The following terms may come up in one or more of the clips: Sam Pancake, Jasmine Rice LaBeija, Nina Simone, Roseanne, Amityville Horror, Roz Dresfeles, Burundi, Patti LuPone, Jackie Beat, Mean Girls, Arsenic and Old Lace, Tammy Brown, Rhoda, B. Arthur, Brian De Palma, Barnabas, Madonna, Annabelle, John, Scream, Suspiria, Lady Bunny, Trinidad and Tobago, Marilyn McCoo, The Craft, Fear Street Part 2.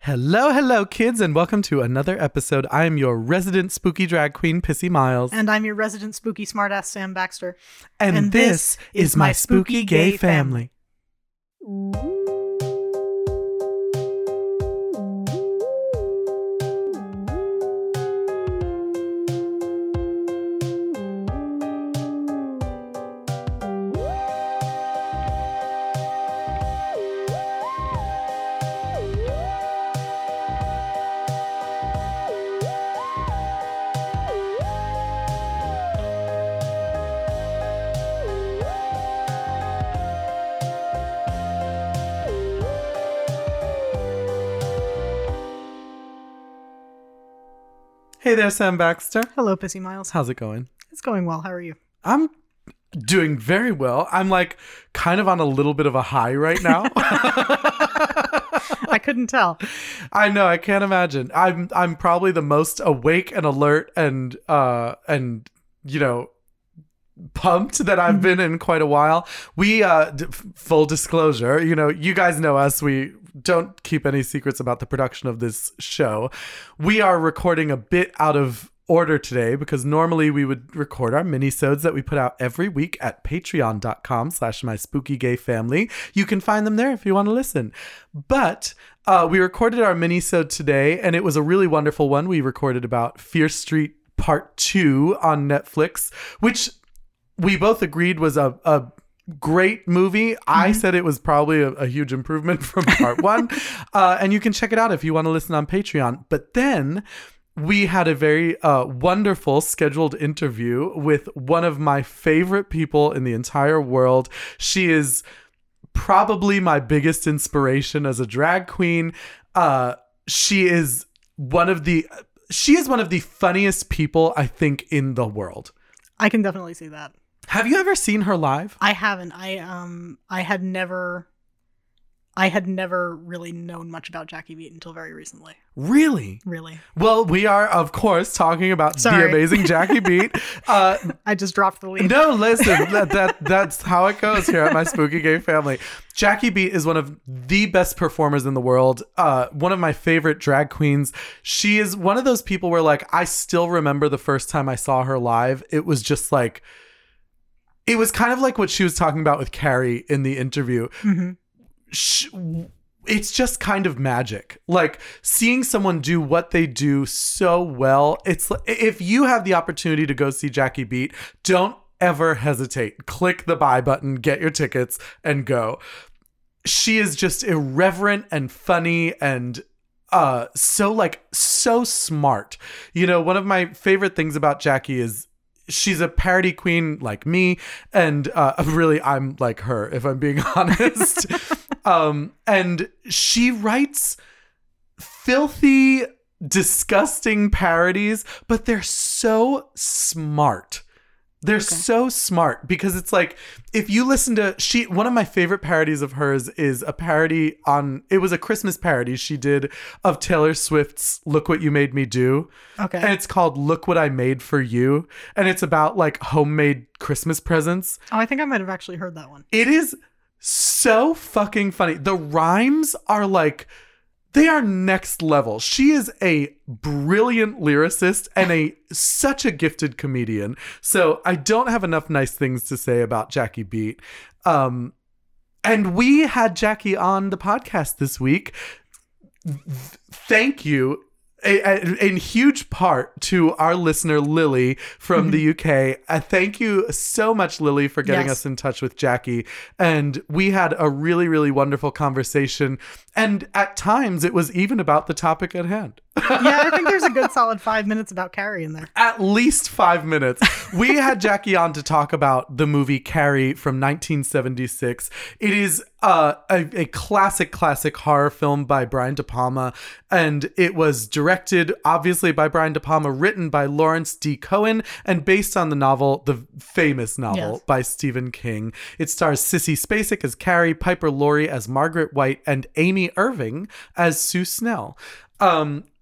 Hello, kids, and welcome to another episode. I am your resident spooky drag queen, Pissy Miles. And I'm your resident spooky smartass, Sam Baxter. And this is my spooky gay family. Hey there, Sam Baxter. Hello, Pissy Miles. How's it going? It's going well. How are you? I'm doing very well. I'm like kind of on a little bit of a high right now. I couldn't tell. I know. I can't imagine. I'm probably the most awake and alert and you know, pumped that I've been in quite a while. We full disclosure, you know, you guys know us. We don't keep any secrets about the production of this show. We are recording a bit out of order today because normally we would record our minisodes that we put out every week at patreon.com/mySpookyGayFamily. You can find them there if you want to listen. But we recorded our minisode today, and it was a really wonderful one. We recorded about Fear Street Part 2 on Netflix, which we both agreed was a great movie. Mm-hmm. I said it was probably a huge improvement from part one. And you can check it out if you want to listen on Patreon. But then we had a very wonderful scheduled interview with one of my favorite people in the entire world. She is probably my biggest inspiration as a drag queen. She is one of the funniest people, I think, in the world. I can definitely see that. Have you ever seen her live? I haven't. I had never really known much about Jackie Beat until very recently. Really? Really. Well, we are, of course, talking about the amazing Jackie Beat. I just dropped the lead. No, listen, that's how it goes here at my spooky gay family. Jackie Beat is one of the best performers in the world. One of my favorite drag queens. She is one of those people where, like, I still remember the first time I saw her live. It was just like... It was kind of like what she was talking about with Carrie in the interview. Mm-hmm. It's just kind of magic. Like seeing someone do what they do so well. It's like, if you have the opportunity to go see Jackie Beat, don't ever hesitate. Click the buy button, get your tickets, and go. She is just irreverent and funny and so smart. You know, one of my favorite things about Jackie is she's a parody queen like me, and really I'm like her, if I'm being honest. And she writes filthy, disgusting parodies, but they're so smart. They're so smart because it's like, if you listen to one of my favorite parodies of hers is a parody it was a Christmas parody she did of Taylor Swift's Look What You Made Me Do. Okay. And it's called Look What I Made For You. And it's about like homemade Christmas presents. Oh, I think I might have actually heard that one. It is so fucking funny. The rhymes are like, they are next level. She is a brilliant lyricist and such a gifted comedian. So I don't have enough nice things to say about Jackie Beat. And we had Jackie on the podcast this week. Thank you. In huge part to our listener, Lily, from the UK. Thank you so much, Lily, for getting us in touch with Jackie. And we had a really, really wonderful conversation. And at times, it was even about the topic at hand. Yeah, I think there's a good solid 5 minutes about Carrie in there. At least 5 minutes. We had Jackie on to talk about the movie Carrie from 1976. It is a classic horror film by Brian De Palma. And it was directed, obviously, by Brian De Palma, written by Lawrence D. Cohen, and based on the famous novel by Stephen King. It stars Sissy Spacek as Carrie, Piper Laurie as Margaret White, and Amy Irving as Sue Snell.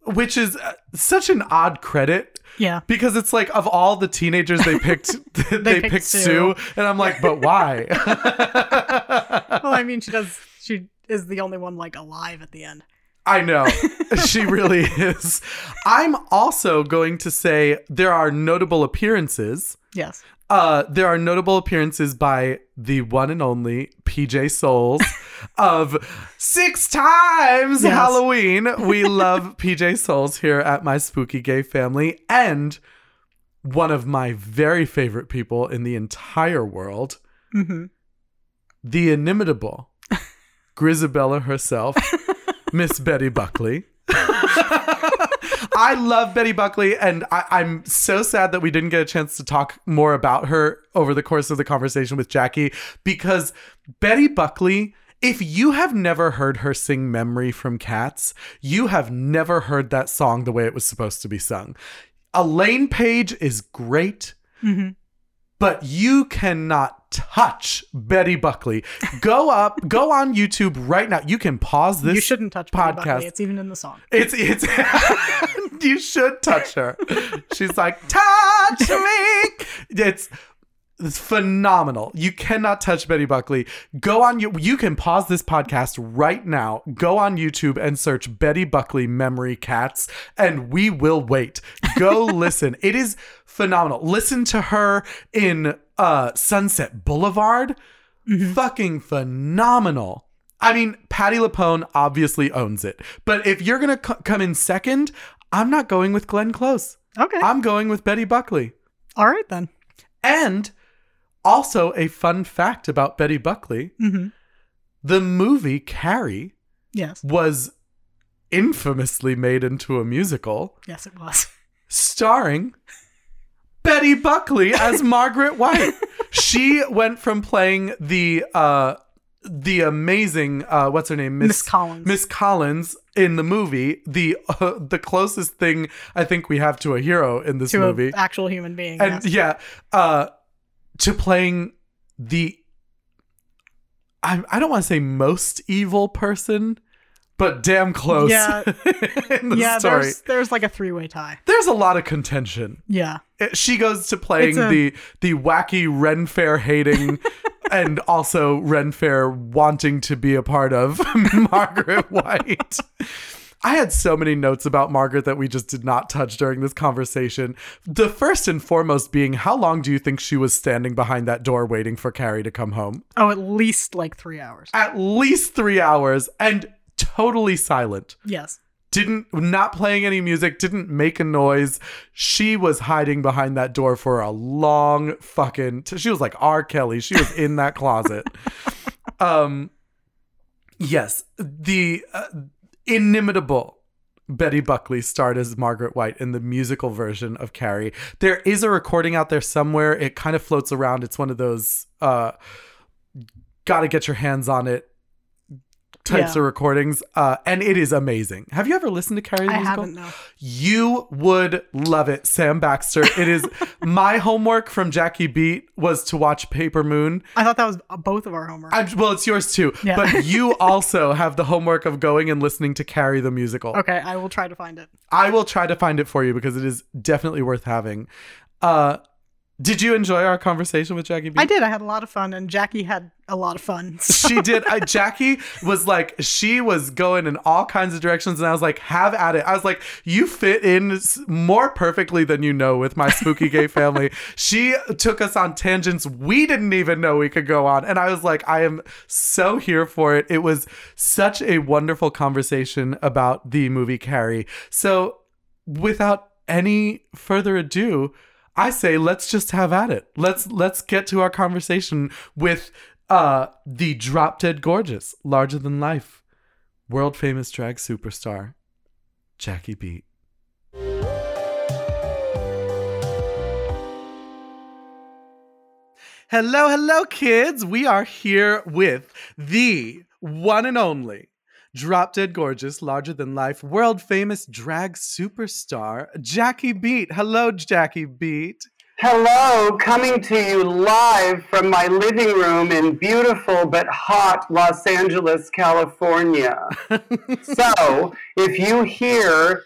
Which is such an odd credit. Yeah. Because it's like, of all the teenagers they picked, they picked Sue. And I'm like, but why? Well, I mean, she is the only one like alive at the end. I know. She really is. I'm also going to say there are notable appearances. Yes. There are notable appearances by the one and only PJ Soles of 6 times yes. Halloween. We love PJ Soles here at My Spooky Gay Family. And one of my very favorite people in the entire world, mm-hmm. the inimitable Grisabella herself. Miss Betty Buckley. I love Betty Buckley, and I'm so sad that we didn't get a chance to talk more about her over the course of the conversation with Jackie, because Betty Buckley, if you have never heard her sing Memory from Cats, you have never heard that song the way it was supposed to be sung. Elaine Page is great, mm-hmm. but you cannot touch Betty Buckley. Go on YouTube right now. You can pause this podcast. You shouldn't touch Betty Buckley. It's even in the song. It's you should touch her. She's like, touch me. It's phenomenal. You cannot touch Betty Buckley. Go on. You can pause this podcast right now. Go on YouTube and search Betty Buckley Memory Cats, and we will wait. Go listen. It is phenomenal. Listen to her in Sunset Boulevard, mm-hmm. fucking phenomenal. I mean, Patti LuPone obviously owns it, but if you're gonna come in second, I'm not going with Glenn Close. Okay, I'm going with Betty Buckley. All right then. And also a fun fact about Betty Buckley: mm-hmm. the movie Carrie, yes, was infamously made into a musical. Yes, it was, starring Betty Buckley as Margaret White. She went from playing the amazing what's her name, Miss Collins in the movie, the closest thing I think we have to a hero in this movie, an actual human being, and yes. yeah, to playing the I don't want to say most evil person, but damn close. Yeah, in the story. There's like a 3-way tie. There's a lot of contention. Yeah. She goes to playing the wacky Ren Fair hating and also Ren Fair wanting to be a part of Margaret White. I had so many notes about Margaret that we just did not touch during this conversation. The first and foremost being, how long do you think she was standing behind that door waiting for Carrie to come home? Oh, at least like 3 hours. At least 3 hours. And totally silent. Yes. Not playing any music, didn't make a noise. She was hiding behind that door for a long she was like R. Kelly. She was in that closet. Yes. The inimitable Betty Buckley starred as Margaret White in the musical version of Carrie. There is a recording out there somewhere. It kind of floats around. It's one of those, gotta get your hands on it types of recordings, and it is amazing. Have you ever listened to Carrie the Musical? I haven't, no. You would love it, Sam Baxter. It is my homework from Jackie Beat was to watch Paper Moon. I thought that was both of our homework. Well, it's yours too, yeah. But you also have the homework of going and listening to Carrie the Musical. Okay, I will try to find it. I will try to find it for you because it is definitely worth having. Did you enjoy our conversation with Jackie B? I did. I had a lot of fun, and Jackie had a lot of fun. So. She did. Jackie was like, she was going in all kinds of directions, and I was like, have at it. I was like, you fit in more perfectly than you know with My Spooky Gay Family. She took us on tangents we didn't even know we could go on, and I was like, I am so here for it. It was such a wonderful conversation about the movie Carrie. So without any further ado, I say, let's just have at it. Let's get to our conversation with the drop dead gorgeous, larger than life, world famous drag superstar, Jackie Beat. Hello, hello, kids. We are here with the one and only drop dead gorgeous, larger than life, world famous drag superstar, Jackie Beat. Hello, Jackie Beat. Hello, coming to you live from my living room in beautiful but hot Los Angeles, California. So, if you hear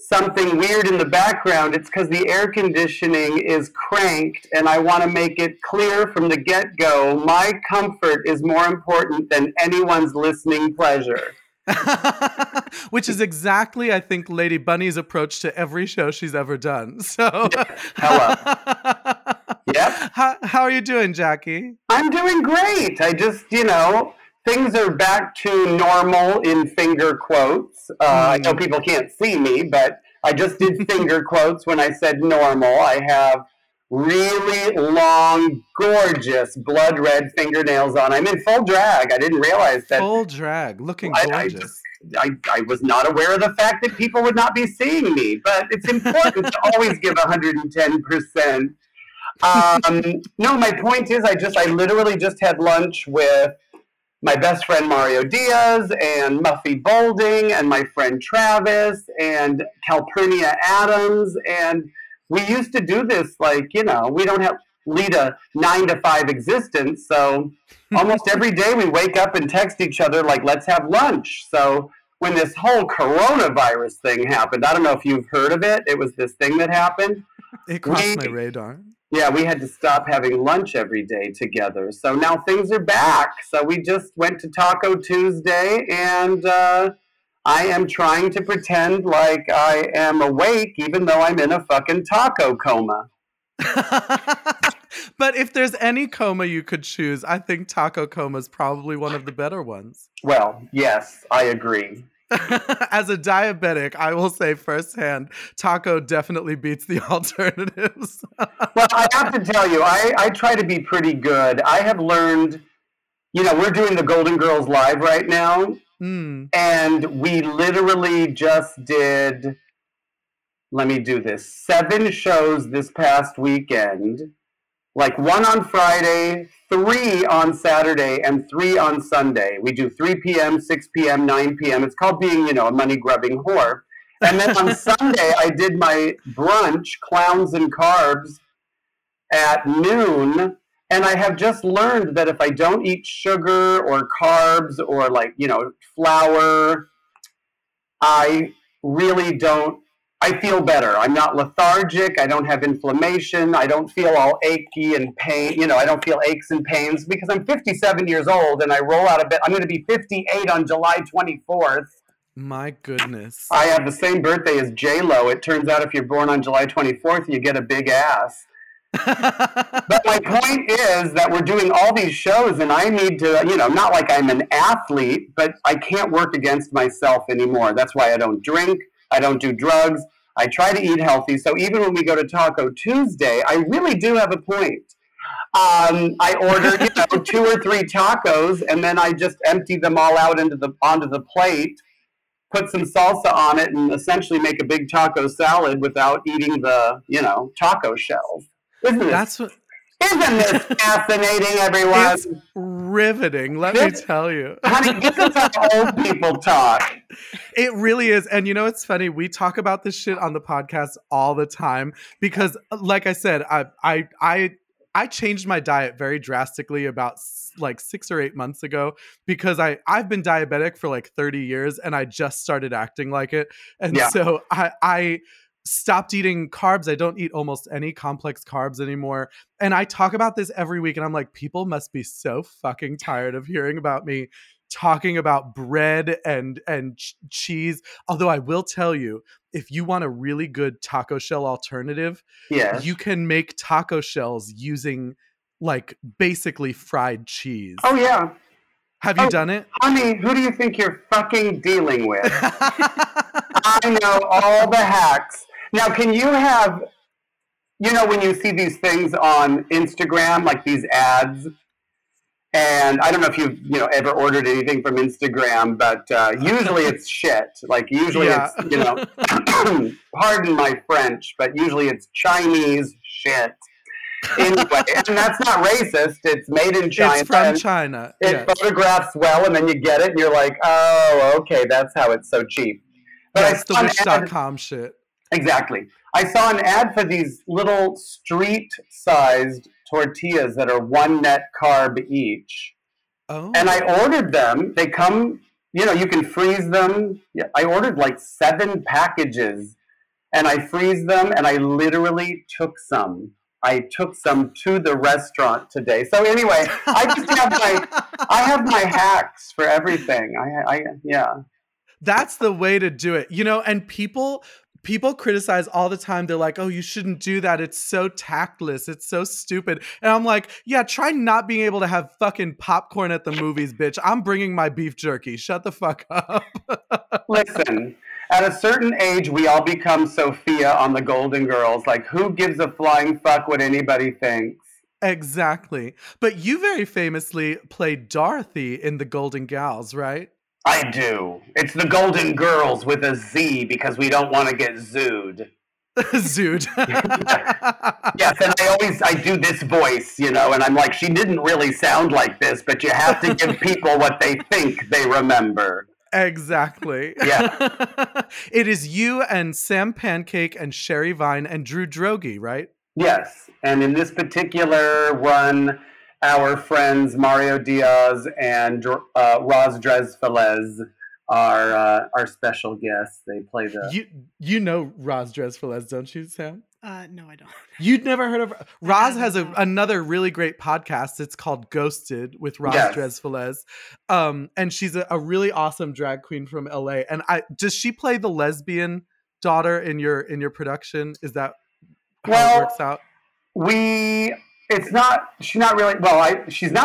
something weird in the background, it's because the air conditioning is cranked, and I want to make it clear from the get-go, my comfort is more important than anyone's listening pleasure. Which is exactly, I think, Lady Bunny's approach to every show she's ever done. So, hello. Yep. How are you doing, Jackie? I'm doing great. I just, things are back to normal in finger quotes. I know people can't see me, but I just did finger quotes when I said normal. I have really long, gorgeous, blood red fingernails on. I'm in full drag. I didn't realize that. Full drag, looking gorgeous. I was not aware of the fact that people would not be seeing me, but it's important to always give 110%. No, my point is I literally just had lunch with my best friend Mario Diaz and Muffy Bolding and my friend Travis and Calpurnia Adams. And we used to do this, we don't lead a 9-to-5 existence. So almost every day we wake up and text each other, let's have lunch. So when this whole coronavirus thing happened, I don't know if you've heard of it. It was this thing that happened. It crossed my radar. Yeah, we had to stop having lunch every day together. So now things are back. So we just went to Taco Tuesday, and I am trying to pretend like I am awake, even though I'm in a fucking taco coma. But if there's any coma you could choose, I think taco coma is probably one of the better ones. Well, yes, I agree. As a diabetic, I will say firsthand, taco definitely beats the alternatives. Well, I have to tell you, I try to be pretty good. I have learned, we're doing the Golden Girls Live right now. Mm. And we literally just did, 7 shows this past weekend, 1 on Friday, 3 on Saturday, and 3 on Sunday. We do 3 p.m., 6 p.m., 9 p.m. It's called being, a money-grubbing whore. And then on Sunday, I did my brunch, Clowns and Carbs, at noon. And I have just learned that if I don't eat sugar or carbs or flour, I really don't, I feel better. I'm not lethargic. I don't have inflammation. I don't feel all achy and pain. I don't feel aches and pains because I'm 57 years old and I roll out of bed. I'm going to be 58 on July 24th. My goodness. I have the same birthday as J-Lo. It turns out if you're born on July 24th, you get a big ass. But my point is that we're doing all these shows and I need to, not like I'm an athlete, but I can't work against myself anymore. That's why I don't drink. I don't do drugs. I try to eat healthy. So even when we go to Taco Tuesday, I really do have a point. I order 2 or 3 tacos and then I just empty them all out onto the plate, put some salsa on it and essentially make a big taco salad without eating the, taco shells. Isn't this fascinating, everyone? It's riveting, let me tell you. Honey, this is how old people talk. It really is. And it's funny, we talk about this shit on the podcast all the time because, like I said, I changed my diet very drastically about 6 or 8 months ago because I've been diabetic for 30 years and I just started acting like it. And so I stopped eating carbs. I don't eat almost any complex carbs anymore. And I talk about this every week and I'm like, people must be so fucking tired of hearing about me talking about bread and cheese. Although I will tell you, if you want a really good taco shell alternative, you can make taco shells using basically fried cheese. Oh yeah. Have you done it? Honey, who do you think you're fucking dealing with? I know all the hacks. Now, can you have, when you see these things on Instagram, these ads, and I don't know if you've, ever ordered anything from Instagram, but usually it's shit. It's, pardon my French, but usually it's Chinese shit. Anyway, and that's not racist. It's made in China. It's from China. It photographs well, and then you get it, and you're like, oh, okay, that's how it's so cheap. But yeah, it's the wish.com shit. Exactly. I saw an ad for these little street-sized tortillas that are 1 net carb each. Oh. And I ordered them. They come, you can freeze them. I ordered 7 packages, and I freeze them, and I literally took some. I took some to the restaurant today. So anyway, I just have my hacks for everything. That's the way to do it. You know, and people criticize all the time. They're like, oh, you shouldn't do that. It's so tactless. It's so stupid. And I'm like, yeah, try not being able to have fucking popcorn at the movies, bitch. I'm bringing my beef jerky. Shut the fuck up. Listen, at a certain age, we all become Sophia on the Golden Girls. Like, who gives a flying fuck what anybody thinks? Exactly. But you very famously played Dorothy in The Golden Gals, right? I do. It's The Golden Girls with a Z because we don't want to get zooed. Zooed. Yes, and I do this voice, you know, and I'm like, she didn't really sound like this, but you have to give people what they think they remember. Exactly. Yeah. It is you and Sam Pancake and Sherry Vine and Drew Droege, right? Yes. And in this particular one, our friends Mario Diaz and Roz Dresfeles are our special guests. They play the... You know Roz Dresfeles, don't you, Sam? No, I don't. You'd never heard of... Roz has another really great podcast. It's called Ghosted with Roz Dresfeles. And she's a really awesome drag queen from LA. And does she play the lesbian daughter in your production? Is that how it works out? She's not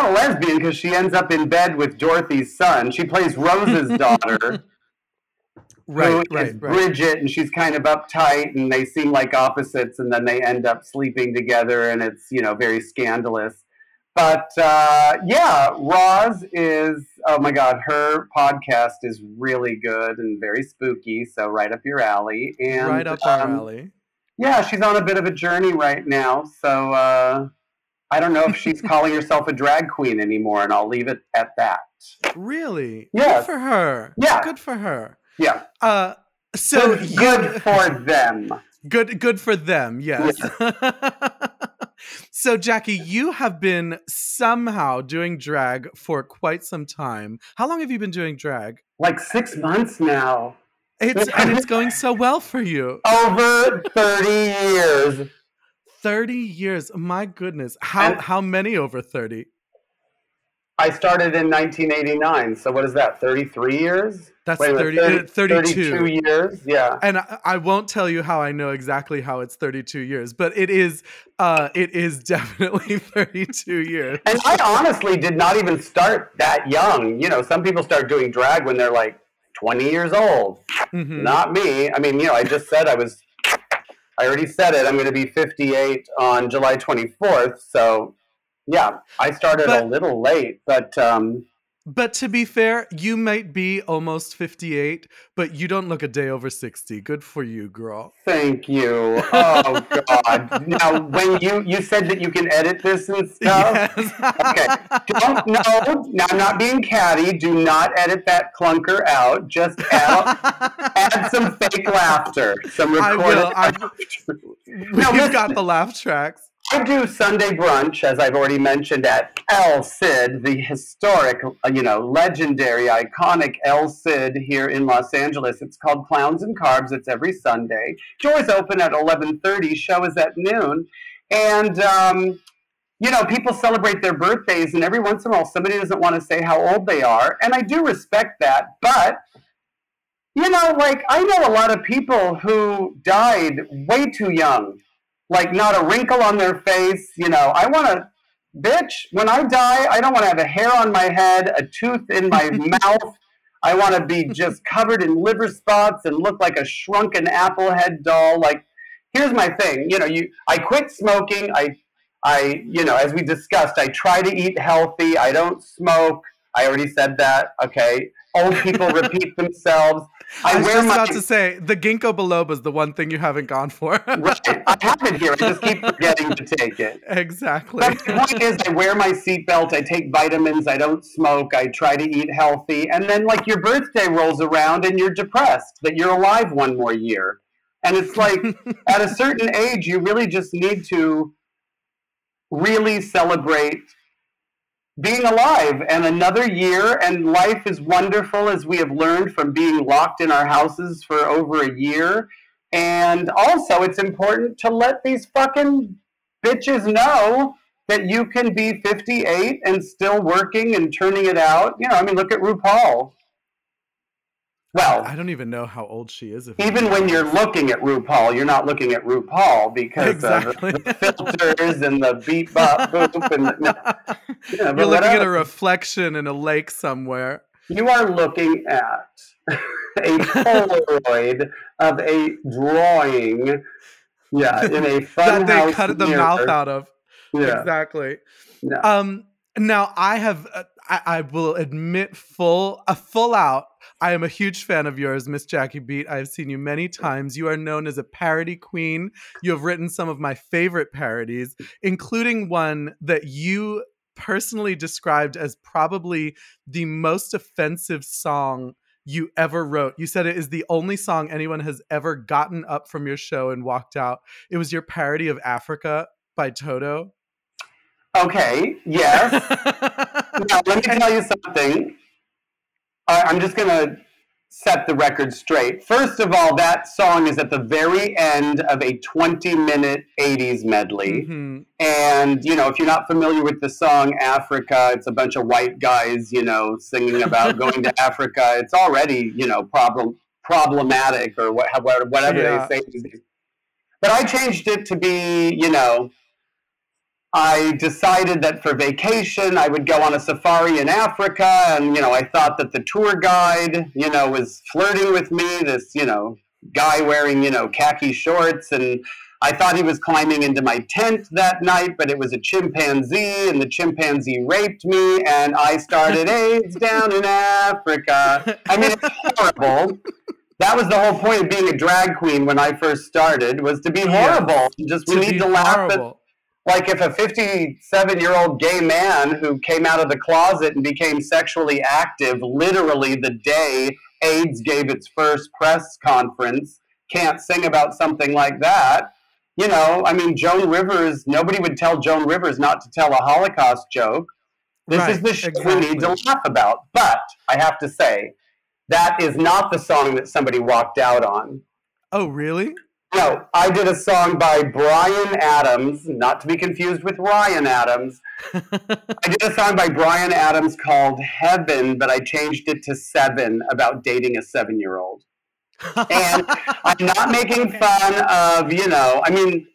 a lesbian because she ends up in bed with Dorothy's son. She plays Rose's daughter. Right. Bridget, and she's kind of uptight, and they seem like opposites, and then they end up sleeping together, and it's, you know, very scandalous. But Roz is, oh my God, her podcast is really good and very spooky, so right up your alley. And, right up our alley. Yeah, she's on a bit of a journey right now, so... I don't know if she's calling herself a drag queen anymore, and I'll leave it at that. Really? Yes. Good for her. Yeah. Good for her. Yeah. So good for them. Good for them, yes. So, Jackie, you have been somehow doing drag for quite some time. How long have you been doing drag? Like 6 months now. It's going so well for you. Over 30 years. 30 years. My goodness. How many over 30? I started in 1989. So what is that? 33 years? That's 32. 32 years. Yeah. And I won't tell you how I know exactly how it's 32 years, but it is definitely 32 years. And I honestly did not even start that young. You know, some people start doing drag when they're like 20 years old. Mm-hmm. Not me. I mean, you know, I just said I already said it. I'm going to be 58 on July 24th. So, yeah, I started a little late. But to be fair, you might be almost 58, but you don't look a day over 60. Good for you, girl. Thank you. Oh, God. Now, when you said that you can edit this and stuff. Yes. Okay. Now, I'm not being catty. Do not edit that clunker out. Just add some fake laughter. Some recorded laughter. We've got the laugh tracks. I do Sunday brunch, as I've already mentioned, at El Cid, the historic, legendary, iconic El Cid here in Los Angeles. It's called Clowns and Carbs. It's every Sunday. Doors open at 11:30. Show is at noon. And, people celebrate their birthdays, and every once in a while somebody doesn't want to say how old they are. And I do respect that, but... You know, like, I know a lot of people who died way too young. Like, not a wrinkle on their face. You know, I want to, bitch, when I die, I don't want to have a hair on my head, a tooth in my mouth. I want to be just covered in liver spots and look like a shrunken apple head doll. Like, here's my thing. You know, I quit smoking. I as we discussed, I try to eat healthy. I don't smoke. I already said that. Okay. Old people repeat themselves. I was just about to say, the ginkgo biloba is the one thing you haven't gone for. Right. I have it here. I just keep forgetting to take it. Exactly. But the point is, I wear my seatbelt. I take vitamins. I don't smoke. I try to eat healthy. And then, like, your birthday rolls around and you're depressed that you're alive one more year. And it's like, at a certain age, you really just need to really celebrate being alive and another year, and life is wonderful, as we have learned from being locked in our houses for over a year. And also, it's important to let these fucking bitches know that you can be 58 and still working and turning it out. You know, I mean, look at RuPaul. Well, I don't even know how old she is. Even when you're looking at RuPaul, you're not looking at RuPaul because of the filters and the beep, bop, boop. And, you're looking at a reflection in a lake somewhere. You are looking at a Polaroid of a drawing, in a fun that they house cut the mirror. Mouth out of. Yeah. Exactly. Yeah. Now, I have, I will admit full out, I am a huge fan of yours, Miss Jackie Beat. I have seen you many times. You are known as a parody queen. You have written some of my favorite parodies, including one that you personally described as probably the most offensive song you ever wrote. You said it is the only song anyone has ever gotten up from your show and walked out. It was your parody of Africa by Toto. Okay, yes. Now, let me tell you something. I'm just going to set the record straight. First of all, that song is at the very end of a 20-minute 80s medley. Mm-hmm. And, if you're not familiar with the song Africa, it's a bunch of white guys, singing about going to Africa. It's already, problematic or whatever they say. But I changed it to be, I decided that for vacation, I would go on a safari in Africa. And, I thought that the tour guide, was flirting with me, this, guy wearing, khaki shorts. And I thought he was climbing into my tent that night, but it was a chimpanzee and the chimpanzee raped me. And I started AIDS down in Africa. I mean, it's horrible. That was the whole point of being a drag queen when I first started, was to be horrible. Just we need to laugh at. Like if a 57-year-old gay man who came out of the closet and became sexually active literally the day AIDS gave its first press conference can't sing about something like that. Joan Rivers, nobody would tell Joan Rivers not to tell a Holocaust joke. This is the shit we need to laugh about. But I have to say, that is not the song that somebody walked out on. Oh, really? No, I did a song by Brian Adams, not to be confused with Ryan Adams. I did a song by Brian Adams called Heaven, but I changed it to Seven, about dating a 7-year-old. And I'm not making fun of, the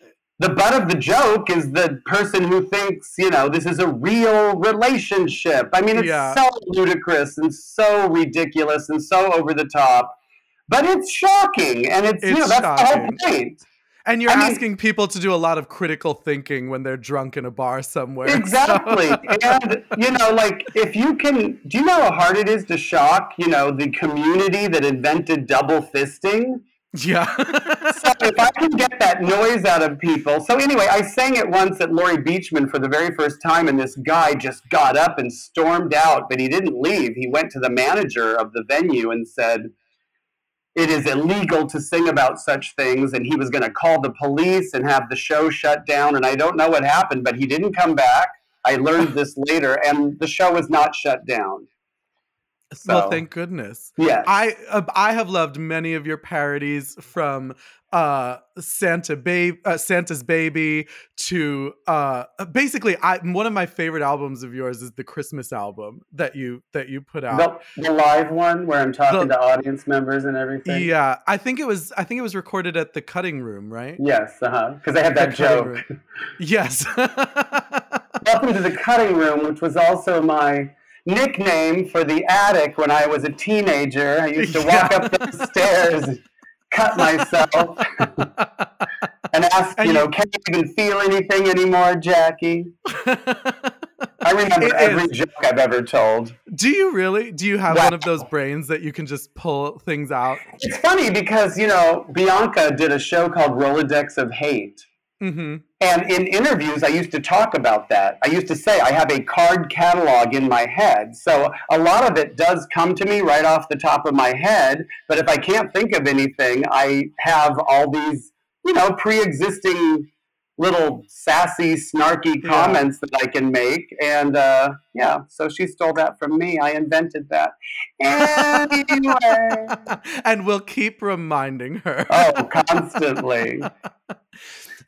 butt of the joke is the person who thinks, this is a real relationship. I mean, it's so ludicrous and so ridiculous and so over the top. But it's shocking, and it's that's shocking. The whole point. And you're asking people to do a lot of critical thinking when they're drunk in a bar somewhere. Exactly. So. And, if you can, do you know how hard it is to shock, the community that invented double fisting? Yeah. So if I can get that noise out of people. So anyway, I sang it once at Laurie Beachman for the very first time, and this guy just got up and stormed out, but he didn't leave. He went to the manager of the venue and said, it is illegal to sing about such things, and he was going to call the police and have the show shut down, and I don't know what happened, but he didn't come back. I learned this later, and the show was not shut down. So, well, thank goodness. Yeah. I have loved many of your parodies, from Santa's Baby to basically one of my favorite albums of yours is the Christmas album that you put out. The live one where I'm talking to audience members and everything. Yeah. I think it was recorded at the Cutting Room, right? Yes, because I had that joke. Yes. Welcome to the Cutting Room, which was also my nickname for the attic when I was a teenager. I used to walk up the stairs and cut myself and ask, can't even feel anything anymore, Jackie? I remember every joke I've ever told. Do you really? Do you have one of those brains that you can just pull things out? It's funny because, Bianca did a show called Rolodex of Hate. Mm-hmm. And in interviews, I used to talk about that. I used to say I have a card catalog in my head. So a lot of it does come to me right off the top of my head. But if I can't think of anything, I have all these, pre-existing little sassy, snarky comments that I can make. And so she stole that from me. I invented that. Anyway. And we'll keep reminding her. Oh, constantly.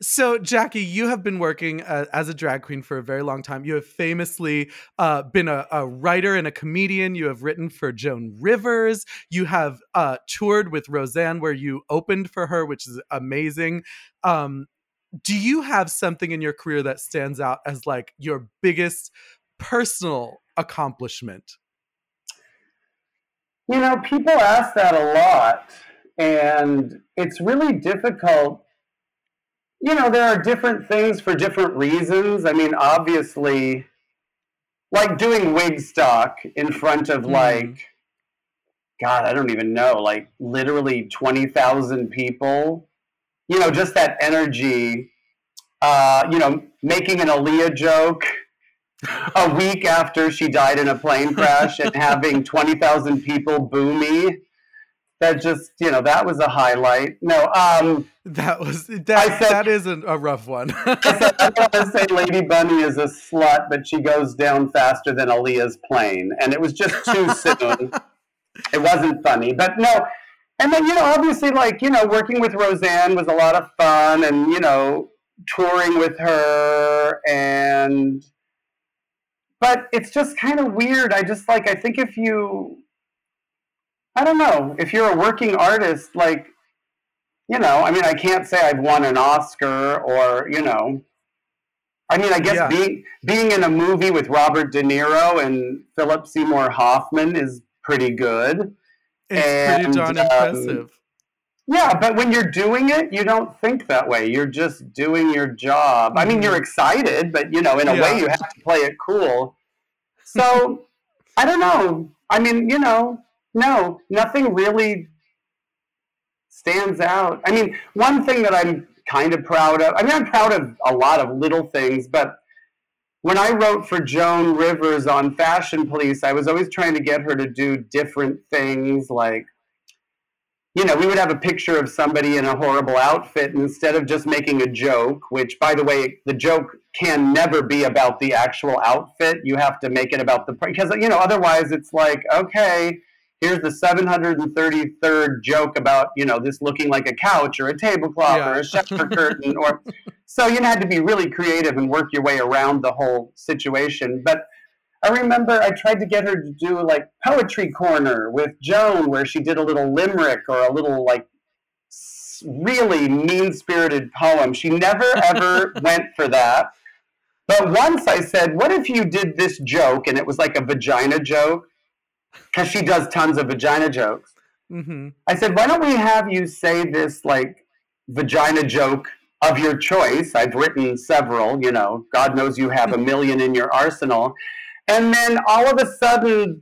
So, Jackie, you have been working as a drag queen for a very long time. You have famously been a writer and a comedian. You have written for Joan Rivers. You have toured with Roseanne, where you opened for her, which is amazing. Do you have something in your career that stands out as like your biggest personal accomplishment? You know, people ask that a lot, and it's really difficult. You know, there are different things for different reasons. I mean, obviously, like doing wig stock in front of like, God, I don't even know, like literally 20,000 people, you know, just that energy, you know, making an Aaliyah joke a week after she died in a plane crash and having 20,000 people boo me. That just, you know, that was a highlight. No, that is a rough one. I said, I want to say Lady Bunny is a slut, but she goes down faster than Aaliyah's plane. And it was just too soon. It wasn't funny. But no, and then, you know, obviously, like, you know, working with Roseanne was a lot of fun. And, you know, touring with her. And, but it's just kind of weird. I just, like, I think if you... I don't know. If you're a working artist, like, you know, I mean, I can't say I've won an Oscar or, you know, I mean, I guess being in a movie with Robert De Niro and Philip Seymour Hoffman is pretty good. It's pretty darn impressive. Yeah, but when you're doing it, you don't think that way. You're just doing your job. I mean, you're excited, but, you know, in a way you have to play it cool. So, I don't know. I mean, you know. No, nothing really stands out. I mean, one thing that I'm kind of proud of, I mean, I'm proud of a lot of little things, but when I wrote for Joan Rivers on Fashion Police, I was always trying to get her to do different things. Like, you know, we would have a picture of somebody in a horrible outfit, and instead of just making a joke, which, by the way, the joke can never be about the actual outfit. You have to make it about the, because, you know, otherwise it's like, okay, here's the 733rd joke about, you know, this looking like a couch or a tablecloth or a shutter curtain. Or so you had to be really creative and work your way around the whole situation. But I remember I tried to get her to do like poetry corner with Joan, where she did a little limerick or a little like really mean-spirited poem. She never ever went for that. But once I said, what if you did this joke? And it was like a vagina joke, because she does tons of vagina jokes. Mm-hmm. I said, why don't we have you say this, like, vagina joke of your choice? I've written several, you know, God knows you have a million in your arsenal. And then all of a sudden,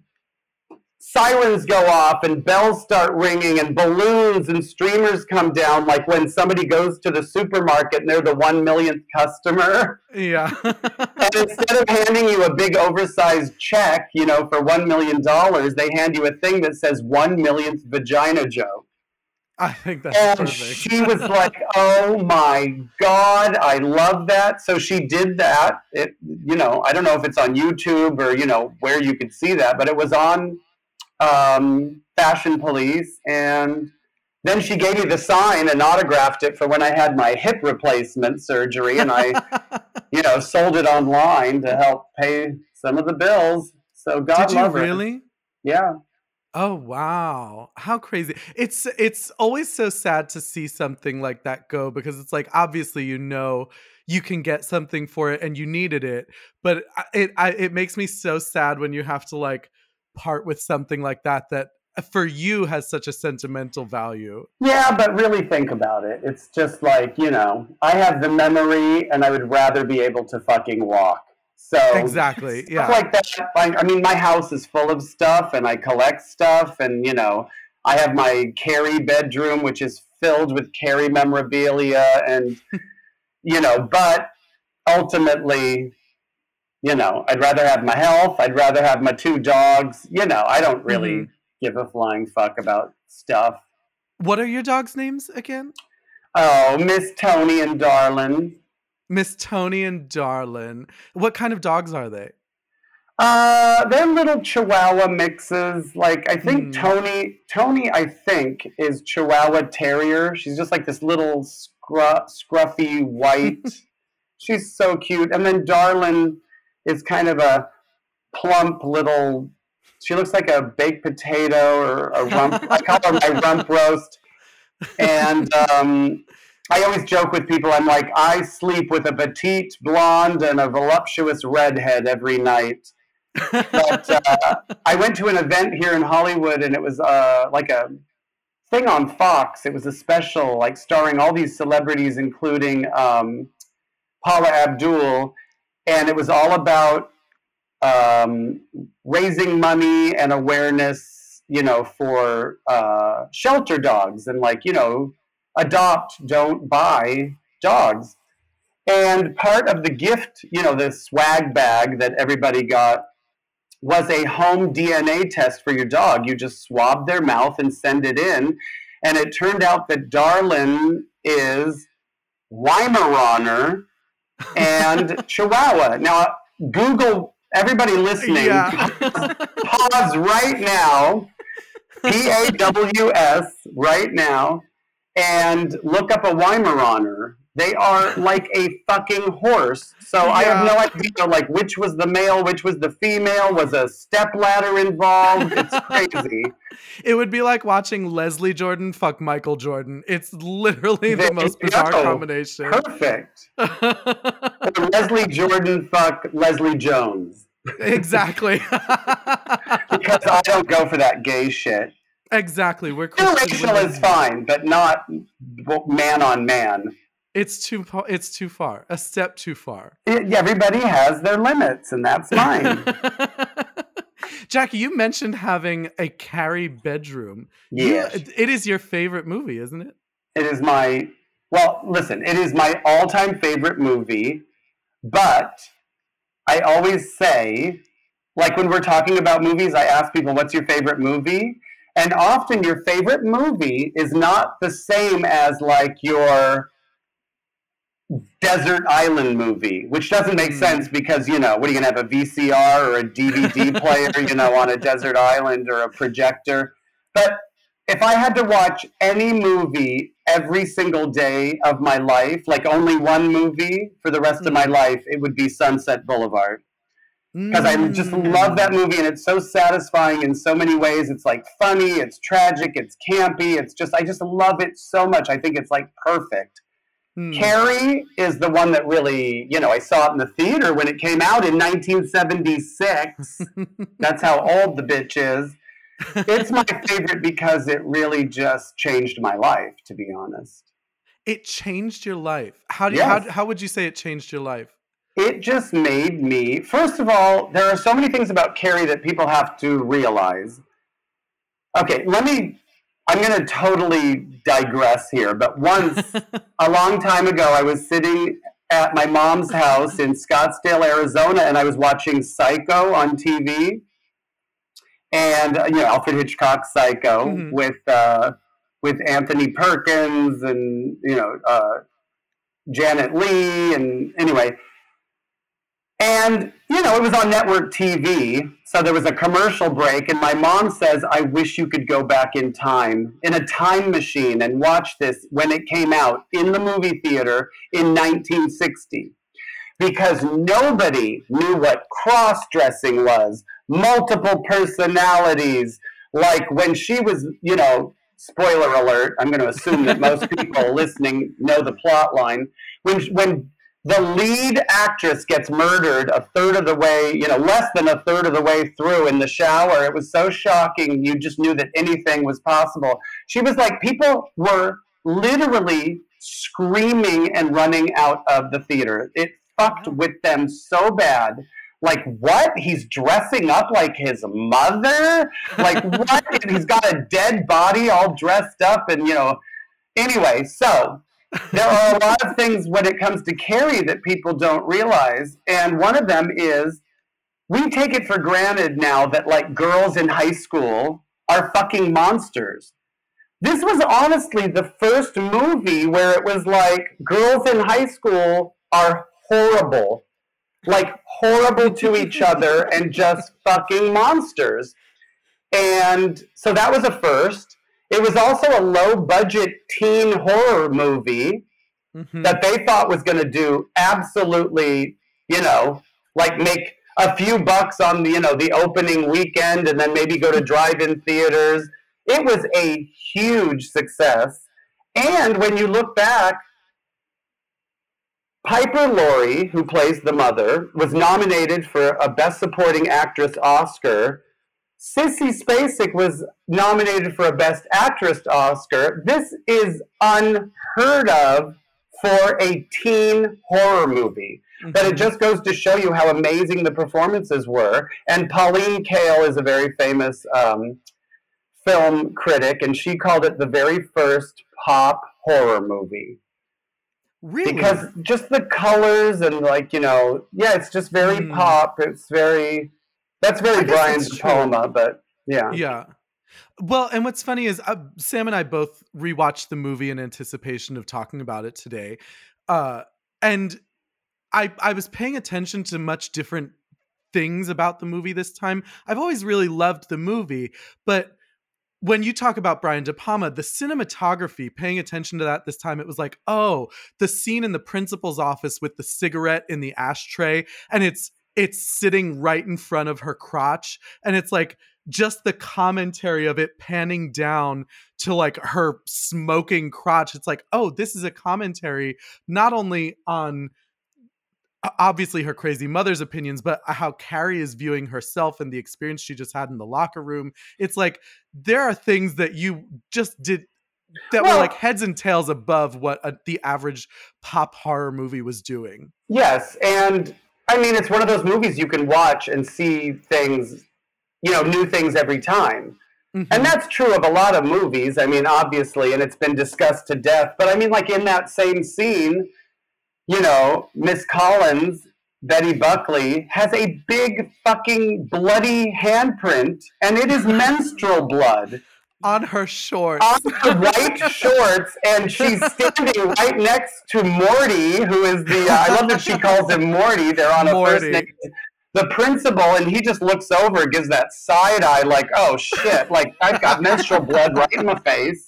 sirens go off and bells start ringing and balloons and streamers come down, like when somebody goes to the supermarket and they're the 1 millionth customer. Yeah. And instead of handing you a big oversized check, you know, for $1 million, they hand you a thing that says 1 millionth vagina joke. I think that's perfect. She was like, oh my God, I love that. So she did that. It, you know, I don't know if it's on YouTube or, you know, where you could see that, but it was on Fashion Police. And then she gave me the sign and autographed it for when I had my hip replacement surgery, and I you know, sold it online to help pay some of the bills. So God did love you, her. Really? Yeah. Oh wow, how crazy. It's always so sad to see something like that go, because it's like, obviously, you know, you can get something for it and you needed it, but it makes me so sad when you have to like part with something like that for you has such a sentimental value. Yeah, but really think about it. It's just like, you know, I have the memory and I would rather be able to fucking walk. So exactly. Yeah. Like that. I mean, my house is full of stuff and I collect stuff, and, you know, I have my Carrie bedroom, which is filled with Carrie memorabilia and, you know, but ultimately, you know, I'd rather have my health. I'd rather have my 2 dogs. You know, I don't really give a flying fuck about stuff. What are your dogs' names again? Oh, Miss Tony and Darlin. Miss Tony and Darlin. What kind of dogs are they? Their little Chihuahua mixes. Like, I think Tony, I think, is Chihuahua Terrier. She's just like this little scruffy white. She's so cute. And then Darlin is kind of a plump little, she looks like a baked potato or a rump. I call her my rump roast. And I always joke with people, I'm like, I sleep with a petite blonde and a voluptuous redhead every night. But I went to an event here in Hollywood, and it was like a thing on Fox. It was a special, like starring all these celebrities, including Paula Abdul. And it was all about raising money and awareness, you know, for shelter dogs and, like, you know, adopt, don't buy dogs. And part of the gift, you know, the swag bag that everybody got was a home DNA test for your dog. You just swab their mouth and send it in. And it turned out that Darlin is Weimaraner and Chihuahua. Now, Google, everybody listening, pause right now, PAWS, right now, and look up a Weimaraner. They are like a fucking horse. So I have no idea, like, which was the male, which was the female. Was a stepladder involved? It's crazy. It would be like watching Leslie Jordan fuck Michael Jordan. It's literally the most bizarre combination. Perfect. Leslie Jordan fuck Leslie Jones. Exactly. Because I don't go for that gay shit. Exactly. We're interracial is fine, but not man on man. It's too far. A step too far. Everybody has their limits, and that's mine. Jackie, you mentioned having a Carrie bedroom. Yes. It is your favorite movie, isn't it? It is it is my all-time favorite movie, but I always say, like, when we're talking about movies, I ask people, what's your favorite movie? And often your favorite movie is not the same as, like, your desert island movie, which doesn't make sense because, you know, what are you going to have, a VCR or a DVD player, you know, on a desert island or a projector? But if I had to watch any movie every single day of my life, like only one movie for the rest of my life, it would be Sunset Boulevard. Because I just love that movie, and it's so satisfying in so many ways. It's like funny, it's tragic, it's campy. It's just, I just love it so much. I think it's like perfect. Carrie is the one that really, you know, I saw it in the theater when it came out in 1976. That's how old the bitch is. It's my favorite because it really just changed my life, to be honest. It changed your life. How would you say it changed your life? It just made me, first of all, there are so many things about Carrie that people have to realize. Okay, I'm going to totally digress here, but once, a long time ago, I was sitting at my mom's house in Scottsdale, Arizona, and I was watching Psycho on TV, and, you know, Alfred Hitchcock's Psycho with Anthony Perkins and, you know, Janet Leigh, and anyway. And, you know, it was on network TV, so there was a commercial break, and my mom says, I wish you could go back in time, in a time machine, and watch this when it came out in the movie theater in 1960. Because nobody knew what cross-dressing was, multiple personalities, like when she was, you know, spoiler alert, I'm going to assume that most people listening know the plot line, when the lead actress gets murdered less than a third of the way through in the shower. It was so shocking. You just knew that anything was possible. She was like, people were literally screaming and running out of the theater. It fucked with them so bad. Like, what? He's dressing up like his mother? Like, what? And he's got a dead body all dressed up and, you know. Anyway, so there are a lot of things when it comes to Carrie that people don't realize, and one of them is we take it for granted now that, like, girls in high school are fucking monsters. This was honestly the first movie where it was like girls in high school are horrible. like horrible to each other and just fucking monsters. And so that was a first. It was also a low-budget teen horror movie that they thought was going to do absolutely, you know, like make a few bucks on the, you know, the opening weekend and then maybe go to drive-in theaters. It was a huge success. And when you look back, Piper Laurie, who plays the mother, was nominated for a Best Supporting Actress Oscar. Sissy Spacek was nominated for a Best Actress Oscar. This is unheard of for a teen horror movie. But it just goes to show you how amazing the performances were. And Pauline Kael is a very famous film critic, and she called it the very first pop horror movie. Really? Because just the colors and, like, you know, yeah, it's just very pop. It's very... That's very Brian De Palma, but yeah. Yeah. Well, and what's funny is Sam and I both rewatched the movie in anticipation of talking about it today. And I was paying attention to much different things about the movie this time. I've always really loved the movie, but when you talk about Brian De Palma, the cinematography, paying attention to that this time, it was like, oh, the scene in the principal's office with the cigarette in the ashtray, and it's sitting right in front of her crotch. And it's like just the commentary of it panning down to like her smoking crotch. It's like, oh, this is a commentary not only on obviously her crazy mother's opinions, but how Carrie is viewing herself and the experience she just had in the locker room. It's like there are things that you just did that were like heads and tails above what the average pop horror movie was doing. Yes. And I mean, it's one of those movies you can watch and see things, you know, new things every time. Mm-hmm. And that's true of a lot of movies. I mean, obviously, and it's been discussed to death. But I mean, like in that same scene, you know, Miss Collins, Betty Buckley, has a big fucking bloody handprint, and it is menstrual blood. On her shorts. On her white shorts, and she's standing right next to Morty, who is the, I love that she calls him Morty, they're on a first name, the principal, and he just looks over, gives that side eye, like, oh shit, like, I've got menstrual blood right in my face.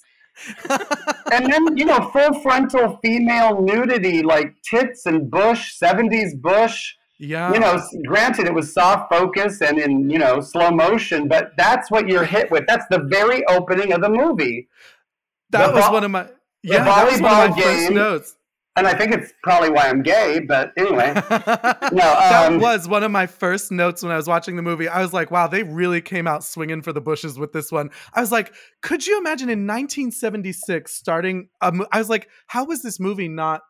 And then, you know, full frontal female nudity, like tits and bush, 70s bush. Yeah. You know, granted, it was soft focus and in, you know, slow motion, but that's what you're hit with. That's the very opening of the movie. That was one of my first notes. And I think it's probably why I'm gay, but anyway. That was one of my first notes when I was watching the movie. I was like, wow, they really came out swinging for the bushes with this one. I was like, could you imagine in 1976 starting I was like, how was this movie not...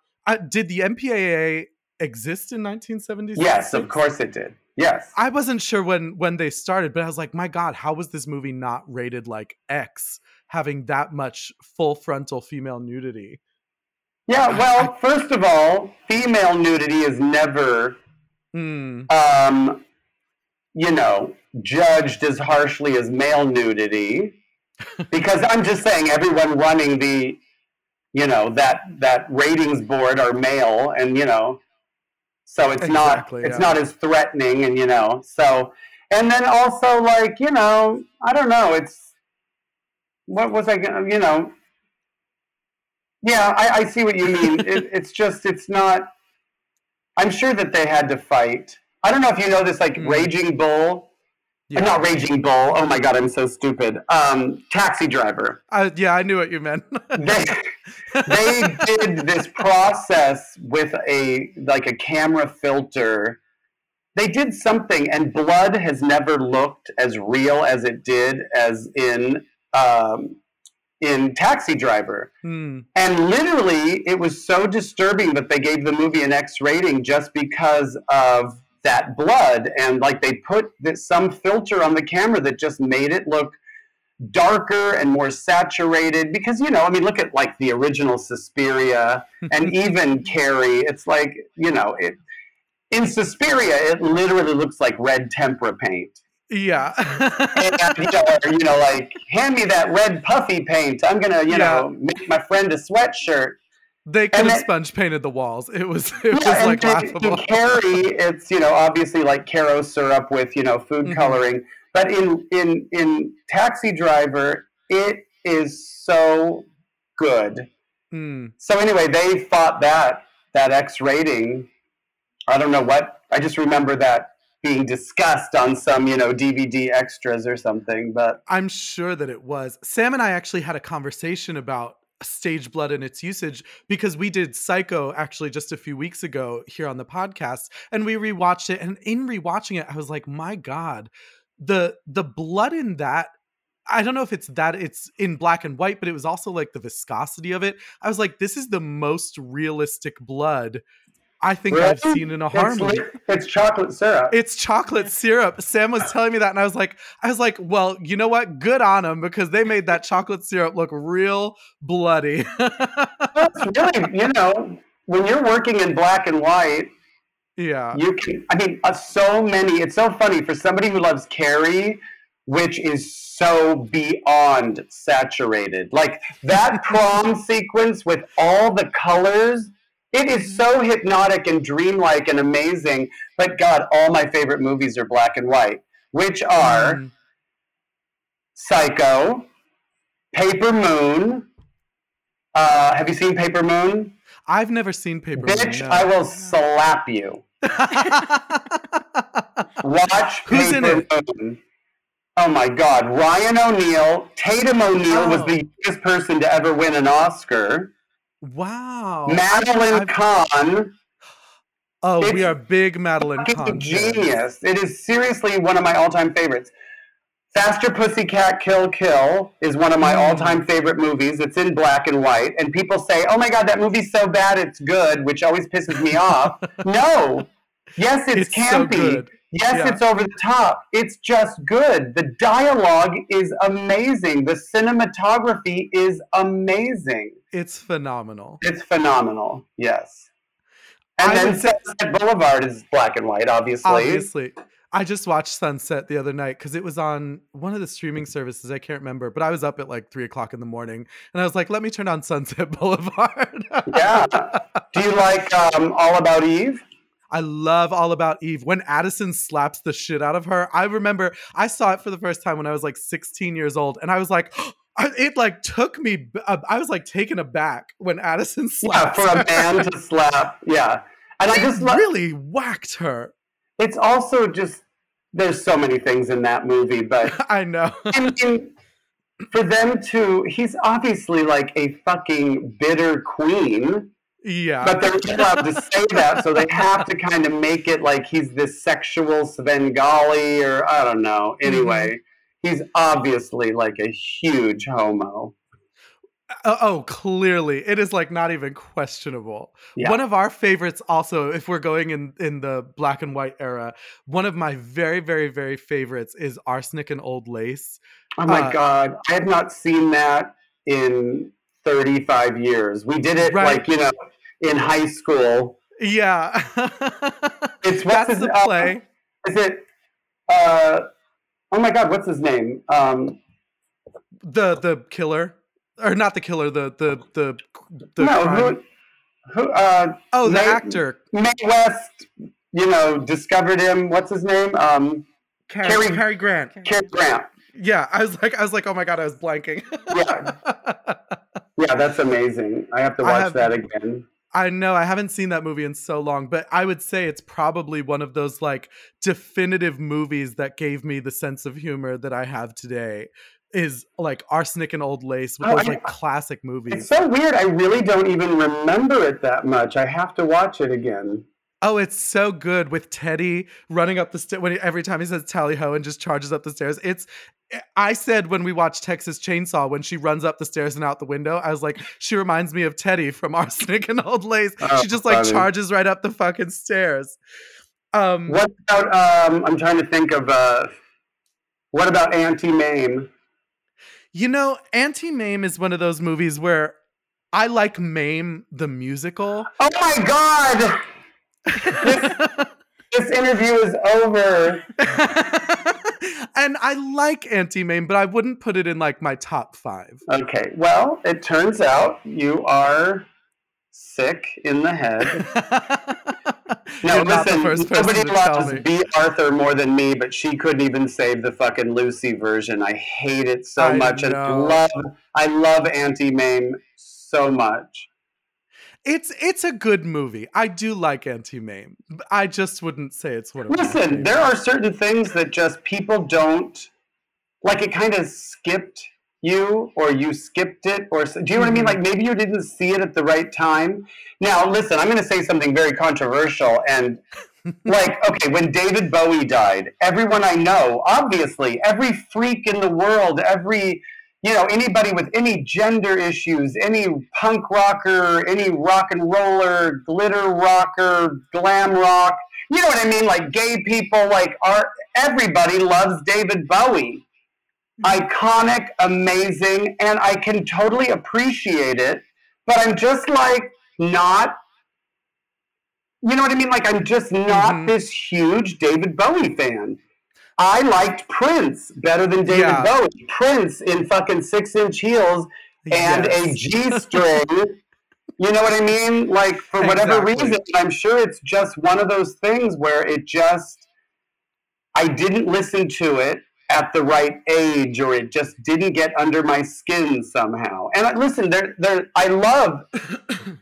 did the MPAA... exist in 1976? Yes, of course it did. Yes. I wasn't sure when they started, but I was like, my God, how was this movie not rated like X, having that much full frontal female nudity? Yeah, well, first of all, female nudity is never, you know, judged as harshly as male nudity. Because I'm just saying, everyone running the, you know, that ratings board are male, and, you know, so it's not as threatening, and, you know, so, and then also, like, you know, I don't know, it's, what was I going to, you know, yeah, I see what you mean. It's just, it's not, I'm sure that they had to fight. I don't know if you know this, like, Raging Bull. Yeah. Not Raging Bull. Oh my God, I'm so stupid. Taxi Driver. Yeah, I knew what you meant. they did this process with a camera filter. They did something, and blood has never looked as real as it did as in Taxi Driver. And literally, it was so disturbing that they gave the movie an X rating just because of that blood, and like they put some filter on the camera that just made it look darker and more saturated, because, you know, I mean, look at like the original Suspiria and even Carrie. It's like, you know, in Suspiria, it literally looks like red tempera paint. Yeah. And, you know, like, hand me that red puffy paint. I'm going to, you know, make my friend a sweatshirt. They could have sponge painted the walls. It was like laughable. To Carrie, it's, you know, obviously like Caro syrup with, you know, food coloring. But in Taxi Driver, it is so good. So anyway, they fought that X rating. I don't know what. I just remember that being discussed on some, you know, DVD extras or something. But I'm sure that it was. Sam and I actually had a conversation about stage blood and its usage, because we did Psycho actually just a few weeks ago here on the podcast, and we rewatched it. And in rewatching it, I was like, my God, the blood in that, I don't know if it's that it's in black and white, but it was also like the viscosity of it. I was like, this is the most realistic blood I think I've seen in a horror movie. It's chocolate syrup. It's chocolate syrup. Sam was telling me that, and I was like, well, you know what? Good on them, because they made that chocolate syrup look real bloody. It's really, you know, when you're working in black and white, yeah, you can. I mean, so many. It's so funny for somebody who loves Carrie, which is so beyond saturated. Like that prom sequence with all the colors. It is so hypnotic and dreamlike and amazing. But God, all my favorite movies are black and white, which are Psycho, Paper Moon. Have you seen Paper Moon? I've never seen Paper Moon. Bitch, no. I will slap you. Watch Who's Paper Moon. Oh my God. Ryan O'Neal. Tatum O'Neal was the youngest person to ever win an Oscar. Wow. Madeline Kahn. Oh, we are big Madeline Kahn. Genius. It is seriously one of my all-time favorites. Faster Pussycat Kill Kill is one of my all-time favorite movies. It's in black and white. And people say, oh my God, that movie's so bad it's good, which always pisses me off. No. Yes, it's campy. So good. Yes, it's over the top. It's just good. The dialogue is amazing. The cinematography is amazing. It's phenomenal. It's phenomenal, yes. And then Sunset Boulevard is black and white, obviously. I just watched Sunset the other night because it was on one of the streaming services. I can't remember, but I was up at like 3:00 in the morning and I was like, let me turn on Sunset Boulevard. Yeah. Do you like All About Eve? I love All About Eve. When Addison slaps the shit out of her, I remember I saw it for the first time when I was like 16 years old. And I was like, it like took me, I was like taken aback when Addison slapped her. Yeah, for a man to slap. Yeah. And I just really whacked her. It's also just, there's so many things in that movie, but. I know. I mean, for them to, he's obviously like a fucking bitter queen. Yeah. But they're not allowed to say that, so they have to kind of make it like he's this sexual Svengali or I don't know. Anyway, he's obviously like a huge homo. Oh, clearly. It is like not even questionable. Yeah. One of our favorites also, if we're going in the black and white era, one of my very, very, very favorites is Arsenic and Old Lace. Oh my God. I have not seen that in 35 years. We did it like, you know, in high school. Yeah. It's what's the play. Is it oh my God, what's his name? The killer. Or not the killer, the no, crime. The actor. Mae West, you know, discovered him. What's his name? Cary Grant. Cary Grant. Yeah, I was like, oh my God, I was blanking. Yeah. Yeah, that's amazing. I have to watch that again. I know. I haven't seen that movie in so long, but I would say it's probably one of those like definitive movies that gave me the sense of humor that I have today is like Arsenic and Old Lace with those like classic movies. It's so weird. I really don't even remember it that much. I have to watch it again. Oh, it's so good with Teddy running up the stairs every time he says tally ho and just charges up the stairs. I said when we watched Texas Chainsaw, when she runs up the stairs and out the window, I was like, she reminds me of Teddy from Arsenic and Old Lace. She just like charges right up the fucking stairs. What about, I'm trying to think of, what about Auntie Mame? You know, Auntie Mame is one of those movies where I like Mame the musical. Oh my God! This interview is over. And I like Auntie Mame, but I wouldn't put it in like my top 5. Okay, well, it turns out you are sick in the head. No, listen, nobody loves B. Arthur more than me, but she couldn't even save the fucking Lucy version. I hate it so much. And I love Auntie Mame so much. It's a good movie. I do like Auntie Mame. I just wouldn't say it's one of my favorites. Listen, there are certain things that just people don't, like it kind of skipped you or you skipped it or do you know what I mean? Like maybe you didn't see it at the right time. Now, listen, I'm going to say something very controversial and like, okay, when David Bowie died, everyone I know, obviously, every freak in the world, you know, anybody with any gender issues, any punk rocker, any rock and roller, glitter rocker, glam rock, you know what I mean? Like gay people, like everybody loves David Bowie. Iconic, amazing, and I can totally appreciate it, but I'm just like not, you know what I mean? Like I'm just not this huge David Bowie fan. I liked Prince better than David Bowie. Prince in fucking 6-inch heels and a G-string. You know what I mean? Like, for whatever reason, I'm sure it's just one of those things where it just, I didn't listen to it at the right age, or it just didn't get under my skin somehow. And listen, I love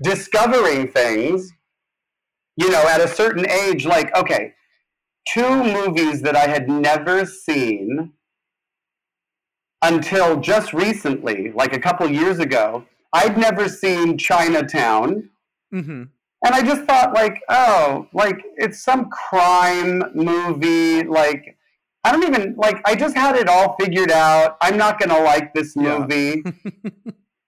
discovering things, you know, at a certain age, like, okay, 2 movies that I had never seen until just recently, like a couple years ago. I'd never seen Chinatown. Mm-hmm. And I just thought, like, oh, like, it's some crime movie. Like, I don't even, like, I just had it all figured out. I'm not going to like this movie.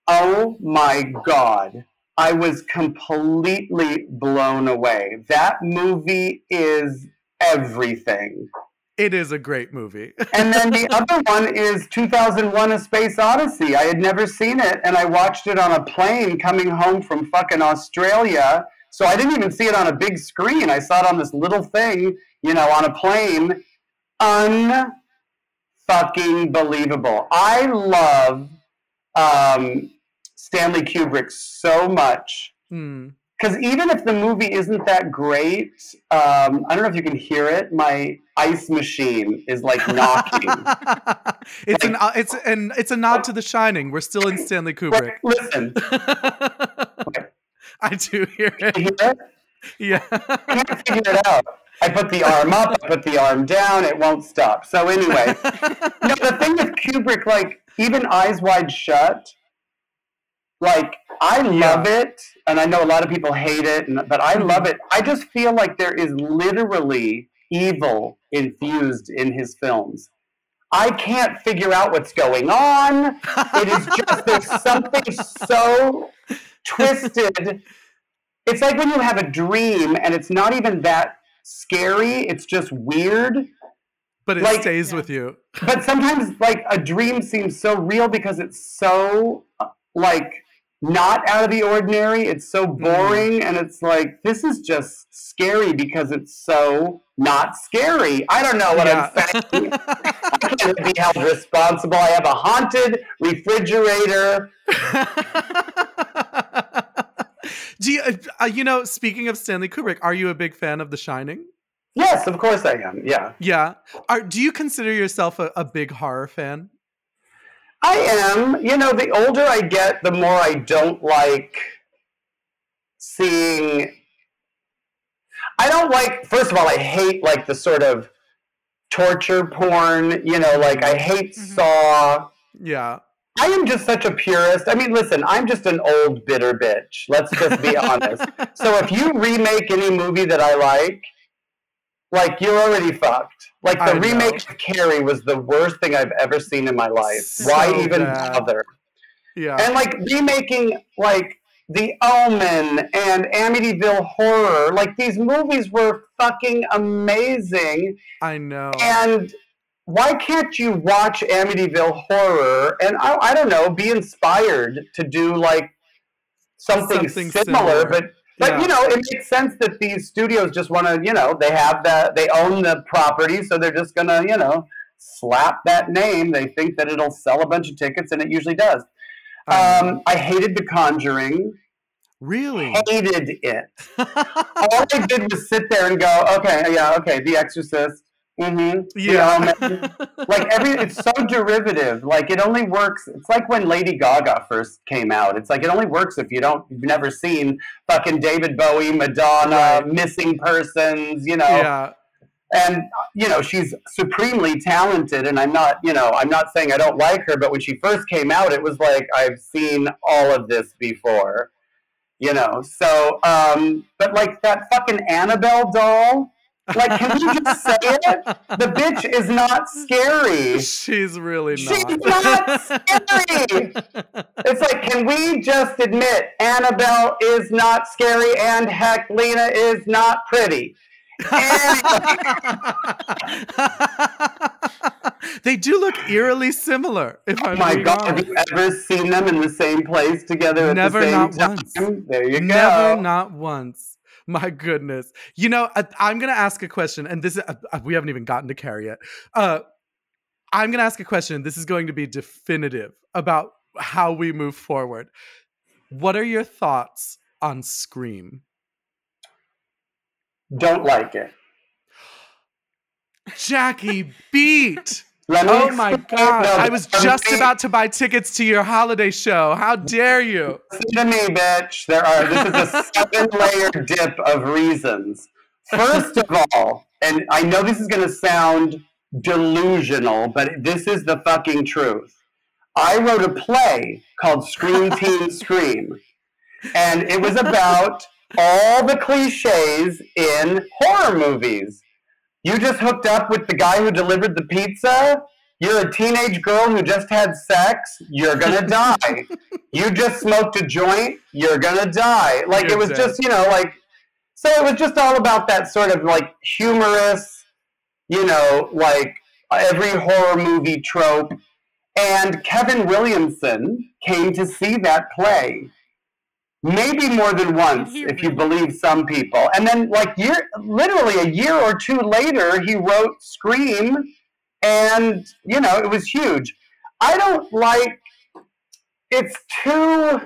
Oh, my God. I was completely blown away. That movie is everything. It is a great movie. And then the other one is 2001: A Space Odyssey. I had never seen it, and I watched it on a plane coming home from fucking Australia. So I didn't even see it on a big screen. I saw it on this little thing, you know, on a plane. Un-fucking-believable. I love Stanley Kubrick so much. Because even if the movie isn't that great, I don't know if you can hear it. My ice machine is like knocking. It's a nod to The Shining. We're still in Stanley Kubrick. Listen, okay. I do hear it. Can you hear it? Yeah, I can't figure it out. I put the arm up, I put the arm down. It won't stop. So anyway, no. The thing with Kubrick, like even Eyes Wide Shut. Like, I love it, and I know a lot of people hate it, but I love it. I just feel like there is literally evil infused in his films. I can't figure out what's going on. It is just, there's something so twisted. It's like when you have a dream, and it's not even that scary. It's just weird. But it like, stays with you. But sometimes, like, a dream seems so real because it's so, like, not out of the ordinary. It's so boring. And it's like, this is just scary because it's so not scary. I don't know what I'm saying. I can't be held responsible. I have a haunted refrigerator. Do you, you know, speaking of Stanley Kubrick, are you a big fan of The Shining? Yes, of course I am. Yeah. Yeah. Do you consider yourself a big horror fan? I am. You know, the older I get, the more I don't like seeing... I don't like... First of all, I hate, like, the sort of torture porn. You know, like, I hate Saw. Yeah. I am just such a purist. I mean, listen, I'm just an old bitter bitch. Let's just be honest. So if you remake any movie that I like, you're already fucked. Like, the remake of Carrie was the worst thing I've ever seen in my life. So Why even bother? Yeah. And, like, remaking, like, The Omen and Amityville Horror, like, these movies were fucking amazing. I know. And why can't you watch Amityville Horror and, I don't know, be inspired to do, like, something similar, But, you know, it makes sense that these studios just want to, you know, they own the property, so they're just going to, you know, slap that name. They think that it'll sell a bunch of tickets, and it usually does. I hated The Conjuring. Really? Hated it. All I did was sit there and go, okay, yeah, okay, The Exorcist. Mm-hmm. Yeah. You know, like it's so derivative. Like it only works. It's like when Lady Gaga first came out. It's like it only works if you've never seen fucking David Bowie, Madonna, missing persons, you know. Yeah. And you know, she's supremely talented, and I'm not saying I don't like her, but when she first came out, it was like I've seen all of this before. You know, so but like that fucking Annabelle doll. Like, can you just say it? The bitch is not scary. She's really not. She's not scary. It's like, can we just admit Annabelle is not scary and heck, Lena is not pretty? They do look eerily similar. Oh my God, have you ever seen them in the same place together at the same time? Never, not once. There you go. Never, not once. My goodness. You know, I'm going to ask a question, and this is, we haven't even gotten to Carrie yet. I'm going to ask a question. This is going to be definitive about how we move forward. What are your thoughts on Scream? Don't like it. Jackie Beat. Oh my God. I was just about to buy tickets to your holiday show. How dare you? Listen to me, bitch. This is a 7-layer dip of reasons. First of all, and I know this is going to sound delusional, but this is the fucking truth. I wrote a play called Scream Teen Scream, and it was about all the cliches in horror movies. You just hooked up with the guy who delivered the pizza. You're a teenage girl who just had sex. You're going to die. You just smoked a joint. You're going to die. Like, you're it was dead. Just, you know, like, so it was just all about that sort of, like, humorous, you know, like, every horror movie trope. And Kevin Williamson came to see that play. Maybe more than once, if you believe some people. And then, like, literally a year or two later, he wrote Scream, and, you know, it was huge. I don't like... It's too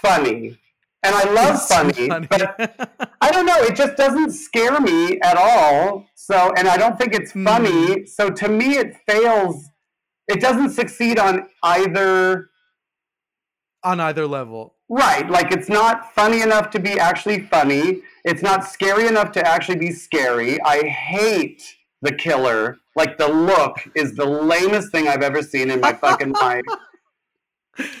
funny. And I love funny, but I don't know. It just doesn't scare me at all. So, and I don't think it's funny. So, to me, it fails. It doesn't succeed on either... On either level. Right. Like, it's not funny enough to be actually funny. It's not scary enough to actually be scary. I hate the killer. Like, the look is the lamest thing I've ever seen in my fucking life.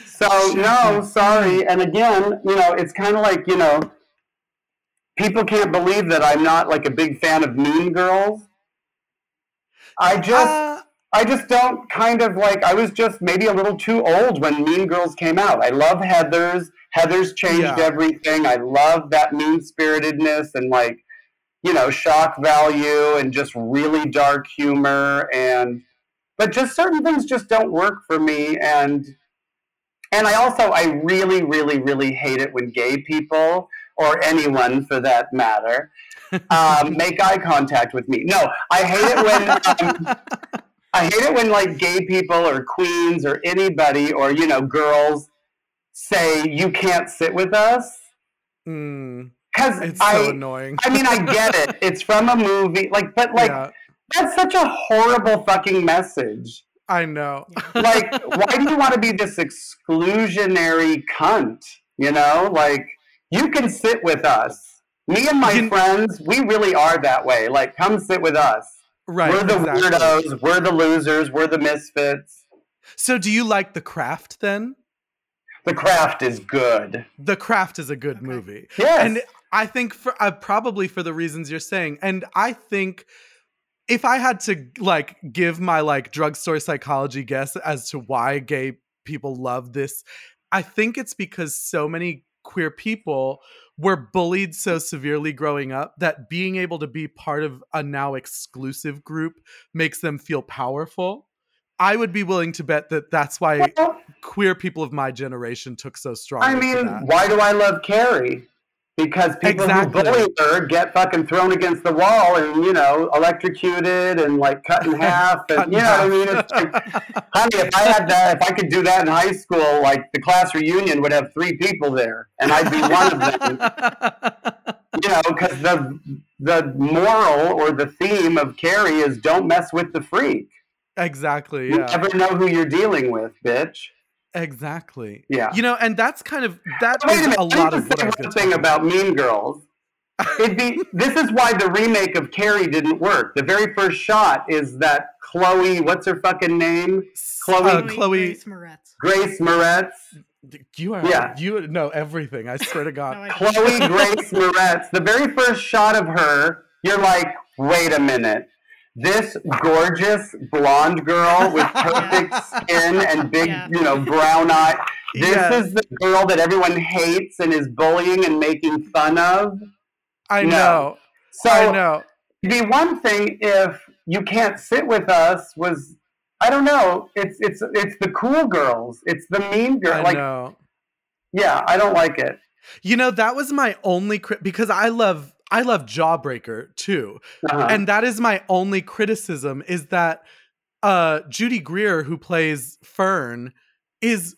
So, no, sorry. And again, you know, it's kind of like, you know, people can't believe that I'm not, like, a big fan of Mean Girls. I just don't kind of like, I was just maybe a little too old when Mean Girls came out. I love Heathers. Heathers changed everything. I love that mean-spiritedness and, like, you know, shock value and just really dark humor. But just certain things just don't work for me. And I really, really, really hate it when gay people, or anyone for that matter, make eye contact with me. No, I hate it when... I hate it when, like, gay people or queens or anybody or, you know, girls say, you can't sit with us. Because it's so annoying. I mean, I get it. It's from a movie. Like, but, like, that's such a horrible fucking message. I know. Like, why do you want to be this exclusionary cunt? You know? Like, you can sit with us. Me and my friends, we really are that way. Like, come sit with us. Right, we're the weirdos, we're the losers, we're the misfits. So do you like The Craft, then? The Craft is good. The Craft is a good movie. Yes. And I think probably for the reasons you're saying. And I think if I had to, like, give my, like, drugstore psychology guess as to why gay people love this, I think it's because so many queer people were bullied so severely growing up that being able to be part of a now exclusive group makes them feel powerful. I would be willing to bet that that's why queer people of my generation took so strongly. I mean, why do I love Carrie? Because people who bully her get fucking thrown against the wall and, you know, electrocuted and, like, cut in half. And, you know what I mean? It's like, honey, if I had that, if I could do that in high school, like, the class reunion would have three people there. And I'd be one of them. You know, because the moral or the theme of Carrie is don't mess with the freak. Exactly, yeah. You never know who you're dealing with, bitch. Exactly. Yeah. You know, and that's kind of thing about Mean Girls. This is why the remake of Carrie didn't work. The very first shot is that Chloe, what's her fucking name? Grace Moretz. Grace Moretz. You know everything. I swear to God. Chloe Grace Moretz. The very first shot of her, you're like, wait a minute. This gorgeous blonde girl with perfect skin and big, you know, brown eye. This is the girl that everyone hates and is bullying and making fun of. I know. So I know. The one thing, if You Can't Sit With Us was, I don't know. It's the cool girls. It's the mean girl. I know. Yeah, I don't like it. You know, that was my only because I love Jawbreaker too. Uh-huh. And that is my only criticism is that Judy Greer, who plays Fern, is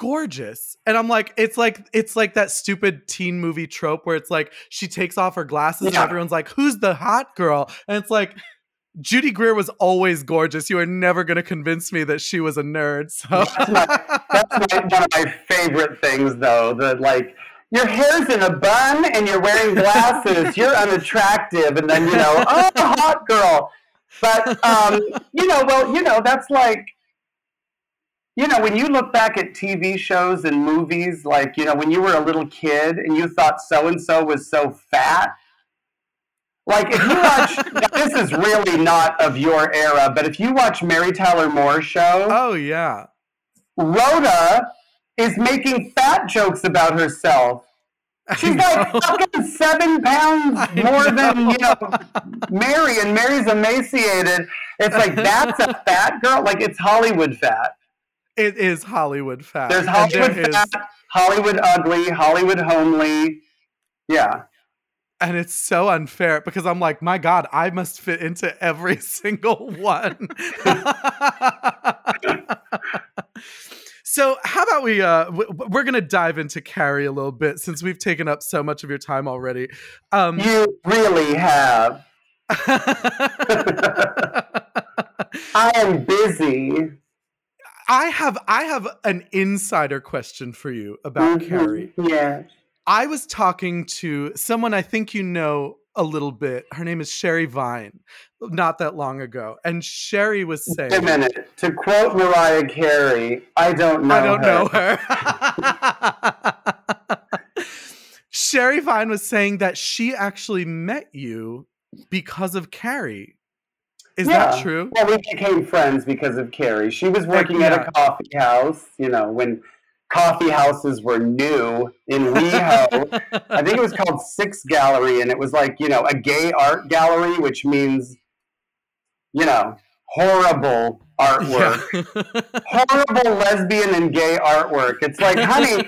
gorgeous. And I'm like, it's like that stupid teen movie trope where it's like she takes off her glasses and everyone's like, who's the hot girl? And it's like, Judy Greer was always gorgeous. You are never going to convince me that she was a nerd. So that's one of my favorite things, though, that like, your hair's in a bun and you're wearing glasses. You're unattractive. And then, you know, oh, hot girl. But, you know, well, you know, that's like, you know, when you look back at TV shows and movies, like, you know, when you were a little kid and you thought so-and-so was so fat. Like, if you watch, this is really not of your era, but if you watch Mary Tyler Moore show. Oh, yeah. Rhoda is making fat jokes about herself. She's like fucking 7 pounds more than, you know, Mary, and Mary's emaciated. It's like, that's a fat girl. Like, it's Hollywood fat. It is Hollywood fat. There's Hollywood fat, Hollywood ugly, Hollywood homely. Yeah. And it's so unfair because I'm like, my God, I must fit into every single one. So how about we're going to dive into Carrie a little bit since we've taken up so much of your time already. You really have. I am busy. I have an insider question for you about Carrie. Yeah. I was talking to someone I think you know a little bit. Her name is Sherry Vine, not that long ago. And Sherry was saying... Wait a minute. To quote Mariah Carey, I don't know her. Sherry Vine was saying that she actually met you because of Carrie. Is that true? Well, we became friends because of Carrie. She was working at a coffee house, you know, when coffee houses were new in WeHo. I think it was called Six Gallery, and it was like, you know, a gay art gallery, which means, you know, horrible artwork. Yeah. Horrible lesbian and gay artwork. It's like, honey,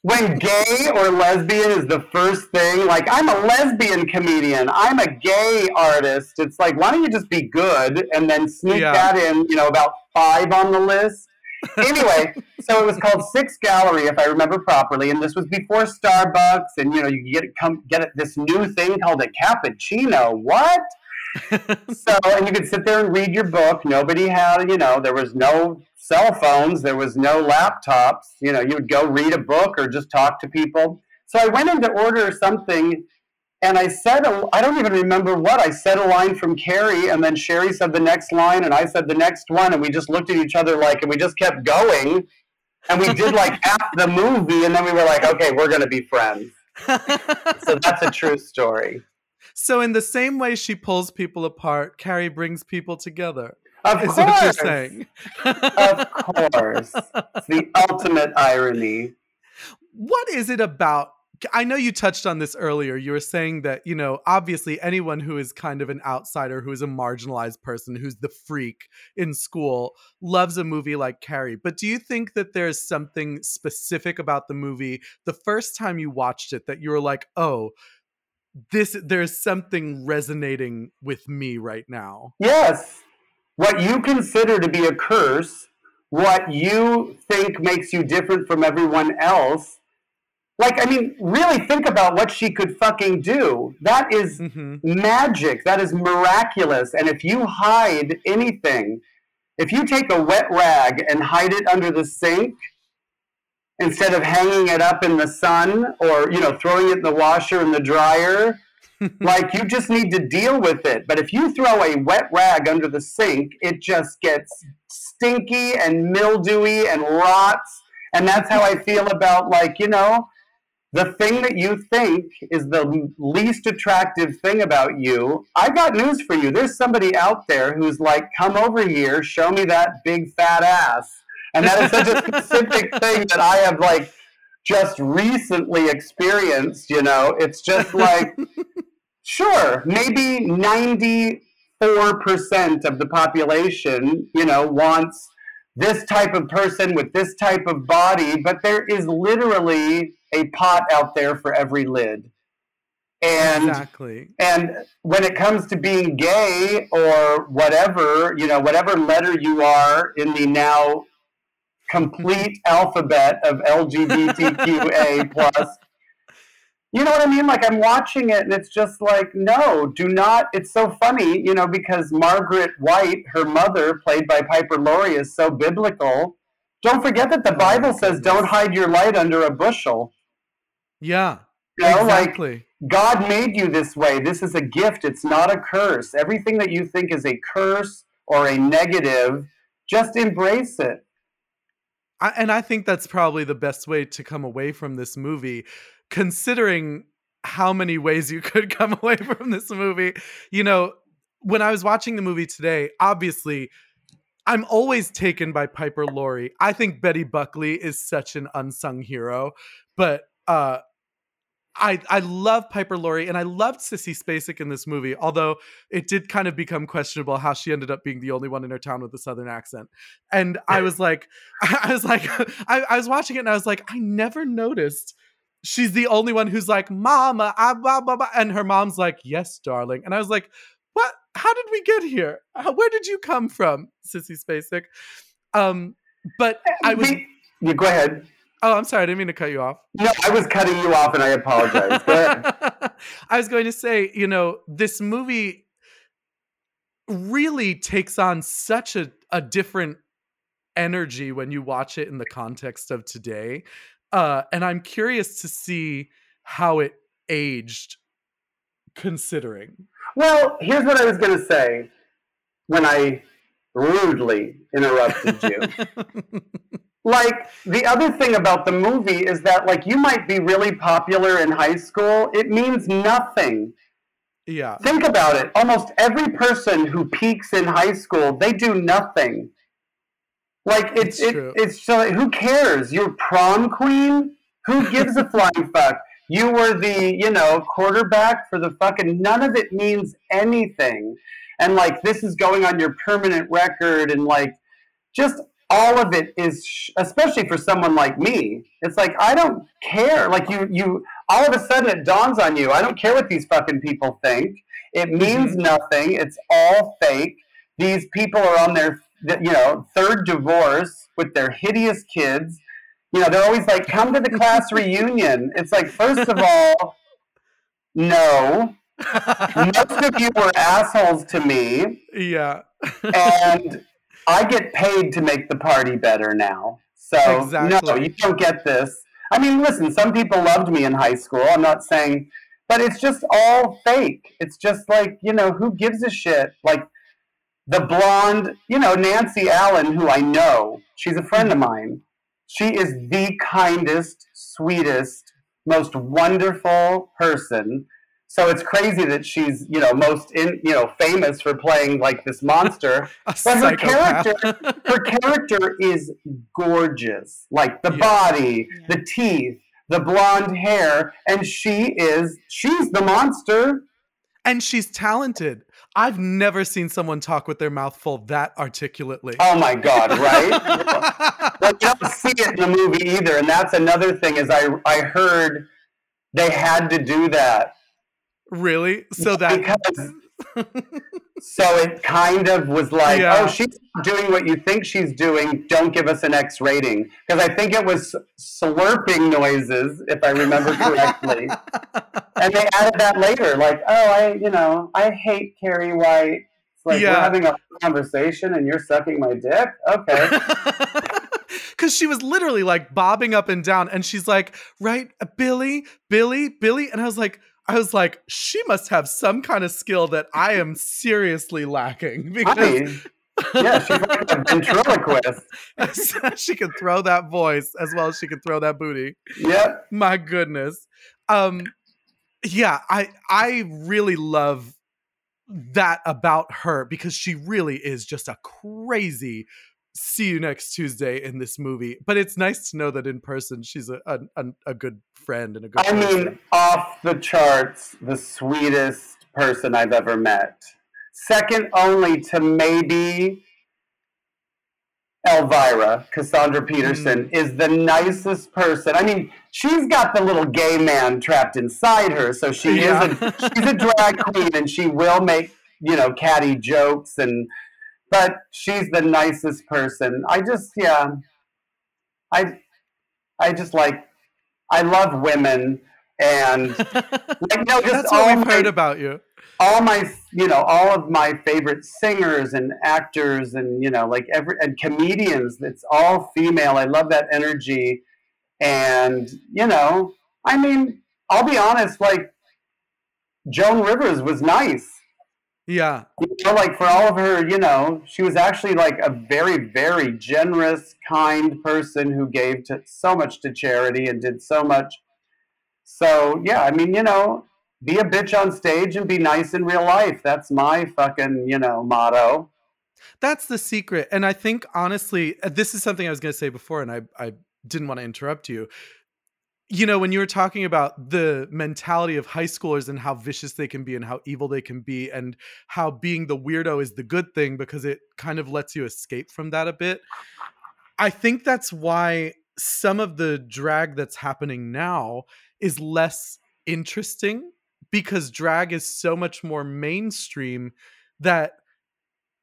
when gay or lesbian is the first thing, like, I'm a lesbian comedian, I'm a gay artist. It's like, why don't you just be good and then sneak that in, you know, about 5 on the list? Anyway, so it was called Six Gallery, if I remember properly, and this was before Starbucks, and you know, you get this new thing called a cappuccino. What? So, and you could sit there and read your book. Nobody had, you know, there was no cell phones, there was no laptops. You know, you would go read a book or just talk to people. So I went in to order something, and I said, I don't even remember what, I said a line from Carrie, and then Sherry said the next line, and I said the next one, and we just looked at each other like, and we just kept going, and we did like half the movie, and then we were like, okay, we're going to be friends. So that's a true story. So in the same way she pulls people apart, Carrie brings people together. Of course. What you're saying. Of course. It's the ultimate irony. What is it about I know you touched on this earlier. You were saying that, you know, obviously anyone who is kind of an outsider, who is a marginalized person, who's the freak in school, loves a movie like Carrie. But do you think that there's something specific about the movie the first time you watched it that you were like, oh, there's something resonating with me right now? Yes. What you consider to be a curse, what you think makes you different from everyone else. Like, I mean, really think about what she could fucking do. That is magic. That is miraculous. And if you hide anything, if you take a wet rag and hide it under the sink instead of hanging it up in the sun or, you know, throwing it in the washer and the dryer, like, you just need to deal with it. But if you throw a wet rag under the sink, it just gets stinky and mildewy and rots. And that's how I feel about, like, you know, the thing that you think is the least attractive thing about you, I got news for you. There's somebody out there who's like, come over here, show me that big fat ass. And that is such a specific thing that I have, like, just recently experienced, you know. It's just like, sure, maybe 94% of the population, you know, wants this type of person with this type of body, but there is literally a pot out there for every lid. And, exactly. And when it comes to being gay or whatever, you know, whatever letter you are in the now complete alphabet of LGBTQA plus, you know what I mean? Like, I'm watching it and it's just like, no, do not. It's so funny, you know, because Margaret White, her mother, played by Piper Laurie, is so biblical. Don't forget that the Bible says, don't hide your light under a bushel. Yeah, you know, exactly. Like, God made you this way. This is a gift. It's not a curse. Everything that you think is a curse or a negative, just embrace it. I think that's probably the best way to come away from this movie, considering how many ways you could come away from this movie. You know, when I was watching the movie today, obviously, I'm always taken by Piper Laurie. I think Betty Buckley is such an unsung hero, but I love Piper Laurie, and I loved Sissy Spacek in this movie, although it did kind of become questionable how she ended up being the only one in her town with a Southern accent. And I was watching it and I was like, I never noticed she's the only one who's like, mama, blah, blah, blah. And her mom's like, yes, darling. And I was like, what? How did we get here? Where did you come from, Sissy Spacek? But I was... Yeah, go ahead. Oh, I'm sorry. I didn't mean to cut you off. No, I was cutting you off and I apologize. Go ahead. I was going to say, you know, this movie really takes on such a different energy when you watch it in the context of today. And I'm curious to see how it aged, considering. Well, here's what I was going to say when I rudely interrupted you. Like, the other thing about the movie is that, like, you might be really popular in high school. It means nothing. Yeah. Think about it. Almost every person who peaks in high school, they do nothing. Like, it's so, who cares? You're prom queen? Who gives a flying fuck? You were the, you know, quarterback for the fucking, none of it means anything. And, like, this is going on your permanent record, and, like, just... all of it is, especially for someone like me, it's like, I don't care. Like, you, all of a sudden it dawns on you, I don't care what these fucking people think. It means nothing. It's all fake. These people are on their, you know, third divorce with their hideous kids. You know, they're always like, come to the class reunion. It's like, first of all, no. Most of you were assholes to me. Yeah. And... I get paid to make the party better now. So, exactly. No, you don't get this. I mean, listen, some people loved me in high school. I'm not saying, but it's just all fake. It's just like, you know, who gives a shit? Like the blonde, you know, Nancy Allen, who I know, she's a friend of mine. She is the kindest, sweetest, most wonderful person. So it's crazy that she's, you know, famous for playing like this monster. But her character is gorgeous. Like the body, the teeth, the blonde hair, and she's the monster. And she's talented. I've never seen someone talk with their mouth full that articulately. Oh my God, right? Well, you don't see it in the movie either. And that's another thing is I heard they had to do that. Really? So that... Because, so it kind of was like, yeah. Oh, she's doing what you think she's doing. Don't give us an X rating. Because I think it was slurping noises, if I remember correctly. And they added that later. Like, oh, I hate Carrie White. It's like, yeah. We're having a conversation and you're sucking my dick? Okay. Because she was literally like bobbing up and down. And she's like, right, Billy. And I was like, she must have some kind of skill that I am seriously lacking. Because... Yeah, she's like a ventriloquist. She can throw that voice as well as she can throw that booty. Yeah. My goodness. Yeah, I really love that about her because she really is just a crazy see you next Tuesday in this movie. But it's nice to know that in person she's a good friend and a good person. I mean, off the charts, the sweetest person I've ever met. Second only to maybe Elvira, Cassandra Peterson, is the nicest person. I mean, she's got the little gay man trapped inside her, so she's a drag queen and she will make, catty jokes but she's the nicest person. I love women and that's all I've heard about you. All my, all of my favorite singers and actors and, and comedians, it's all female. I love that energy. And, I mean, I'll be honest, like Joan Rivers was nice. Yeah. For all of her, she was actually like a very, very generous, kind person who gave so much to charity and did so much. So, yeah, I mean, be a bitch on stage and be nice in real life. That's my fucking, motto. That's the secret. And I think, honestly, this is something I was going to say before, and I didn't want to interrupt you. When you were talking about the mentality of high schoolers and how vicious they can be and how evil they can be and how being the weirdo is the good thing because it kind of lets you escape from that a bit. I think that's why some of the drag that's happening now is less interesting because drag is so much more mainstream that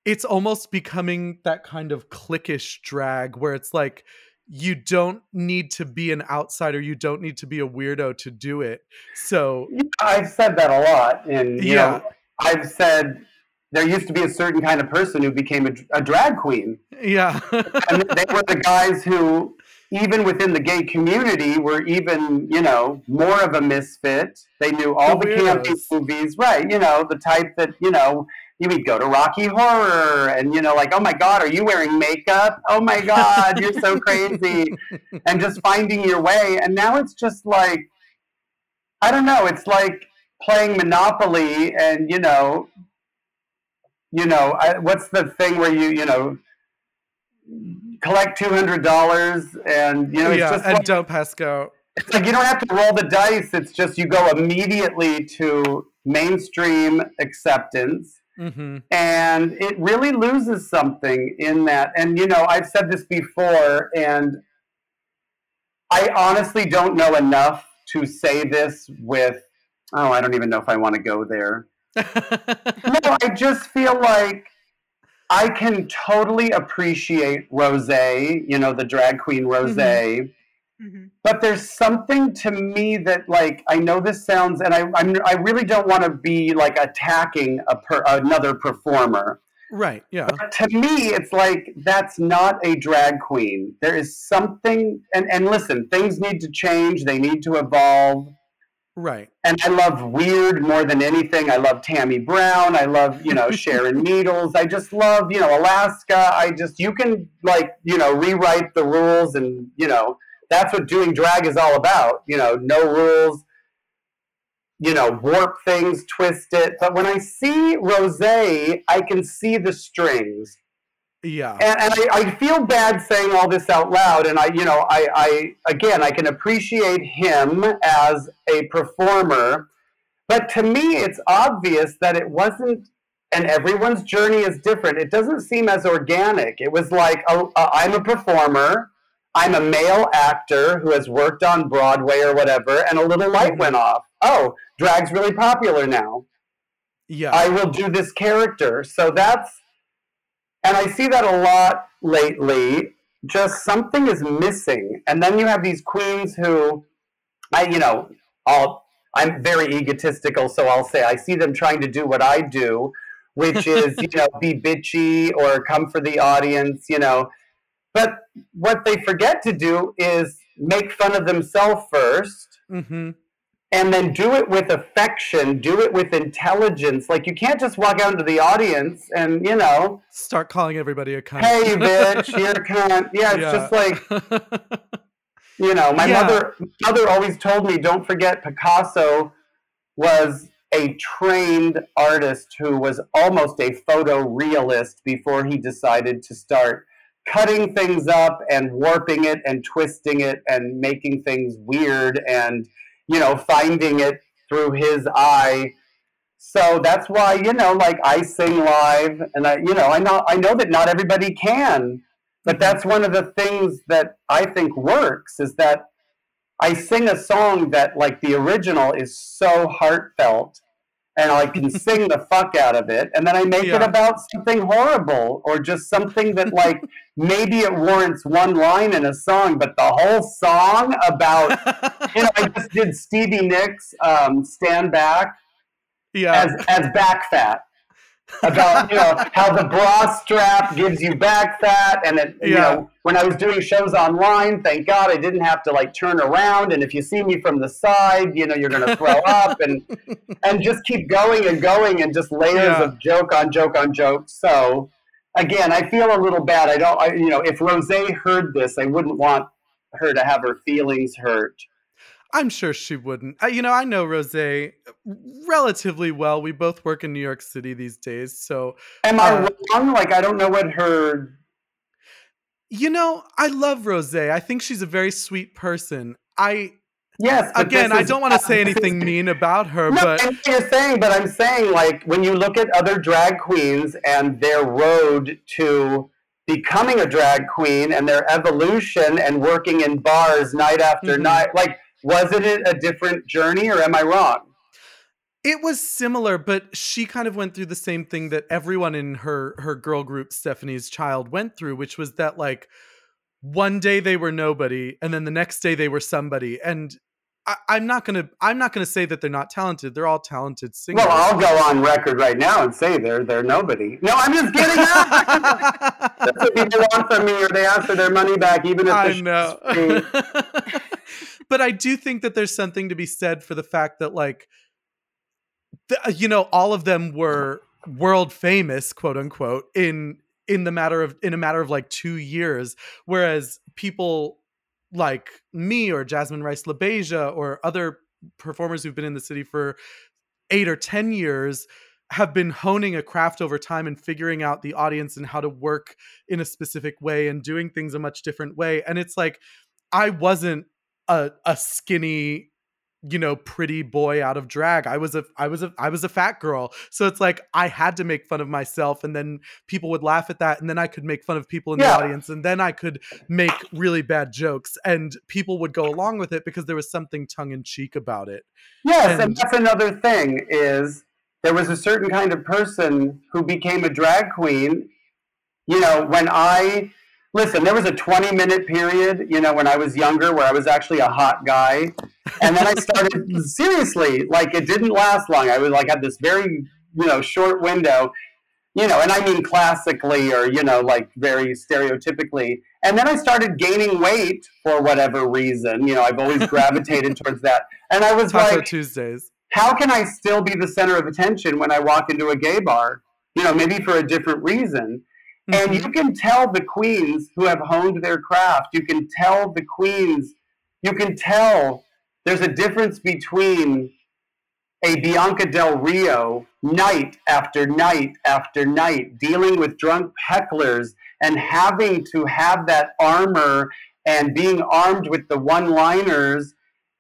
it's almost becoming that kind of cliquish drag where it's like, you don't need to be an outsider. You don't need to be a weirdo to do it. So I've said that a lot. And, I've said there used to be a certain kind of person who became a drag queen. Yeah. And they were the guys who, even within the gay community, were even, more of a misfit. They knew all the campy movies. Right. The type that, you would go to Rocky Horror and, oh my God, are you wearing makeup? Oh my God, you're so crazy. And just finding your way. And now it's just like, I don't know. It's like playing Monopoly and, what's the thing where you, collect $200 and, it's just and like, don't pass go. It's like, you don't have to roll the dice. It's just, you go immediately to mainstream acceptance. Mm-hmm. And it really loses something in that. And, I've said this before, and I honestly don't know enough to say this with, oh, I don't even know if I want to go there. No, I just feel like I can totally appreciate Rosé, the drag queen Rosé. Mm-hmm. Mm-hmm. But there's something to me that, like, I know this sounds, and I really don't want to be like attacking another performer, right? Yeah. But to me, it's like that's not a drag queen. There is something, and listen, things need to change. They need to evolve, right? And I love weird more than anything. I love Tammy Brown. I love Sharon Needles. I just love Alaska. I just you can like rewrite the rules and That's what doing drag is all about, no rules, warp things, twist it. But when I see Rosé, I can see the strings. Yeah. And I feel bad saying all this out loud. And I can appreciate him as a performer. But to me, it's obvious that it wasn't, and everyone's journey is different. It doesn't seem as organic. It was like, I'm a performer. I'm a male actor who has worked on Broadway or whatever, and a little light went off. Oh, drag's really popular now. Yeah. I will do this character. So that's, and I see that a lot lately, just something is missing. And then you have these queens who, I'm very egotistical, so I'll say I see them trying to do what I do, which is, be bitchy or come for the audience, But what they forget to do is make fun of themselves first, and then do it with affection, do it with intelligence. Like, you can't just walk out into the audience and, start calling everybody a cunt. Hey, you bitch, you're a cunt. Yeah, it's just like... My mother always told me, don't forget Picasso was a trained artist who was almost a photorealist before he decided to start cutting things up and warping it and twisting it and making things weird and, finding it through his eye. So that's why, I sing live and I know that not everybody can. But that's one of the things that I think works is that I sing a song that, like, the original is so heartfelt and I can sing the fuck out of it. And then I make it about something horrible or just something that, like, maybe it warrants one line in a song, but the whole song about, I just did Stevie Nicks' Stand Back as back fat. About how the bra strap gives you back fat, and it, when I was doing shows online, thank God I didn't have to like turn around, and if you see me from the side, you're gonna throw up, and just keep going and just layers of joke on joke. So again, I feel a little bad. If Rosé heard this, I wouldn't want her to have her feelings hurt. I'm sure she wouldn't. I know Rosé relatively well. We both work in New York City these days, so... Am I wrong? Like, I don't know what her... I love Rosé. I think she's a very sweet person. I don't want to say anything mean about her, but... No, you're saying, but I'm saying, like, when you look at other drag queens and their road to... becoming a drag queen and their evolution and working in bars night after night. Like, wasn't it a different journey or am I wrong? It was similar, but she kind of went through the same thing that everyone in her girl group, Stephanie's Child, went through, which was that, like, one day they were nobody and then the next day they were somebody. And I'm not gonna say that they're not talented. They're all talented singers. Well, I'll go on record right now and say they're nobody. No, I'm just kidding. That's what people want from me, or they ask for their money back, even if I know. But I do think that there's something to be said for the fact that, like, all of them were world famous, quote unquote, in a matter of like 2 years, whereas people like me or Jasmine Rice LaBeija or other performers who've been in the city for 8 or 10 years have been honing a craft over time and figuring out the audience and how to work in a specific way and doing things a much different way. And it's like, I wasn't a skinny, pretty boy out of drag. I was a fat girl. So it's like, I had to make fun of myself and then people would laugh at that. And then I could make fun of people in the audience. And then I could make really bad jokes and people would go along with it because there was something tongue in cheek about it. Yes. And that's another thing is there was a certain kind of person who became a drag queen. Listen, there was a 20-minute period, when I was younger where I was actually a hot guy. And then I started, seriously, like, it didn't last long. I was like, had this very, short window, and I mean classically or, like very stereotypically. And then I started gaining weight for whatever reason. I've always gravitated towards that. And I was Taco like, Tuesdays. How can I still be the center of attention when I walk into a gay bar? Maybe for a different reason. And you can tell the queens who have honed their craft. You can tell there's a difference between a Bianca Del Rio night after night after night, dealing with drunk hecklers and having to have that armor and being armed with the one-liners.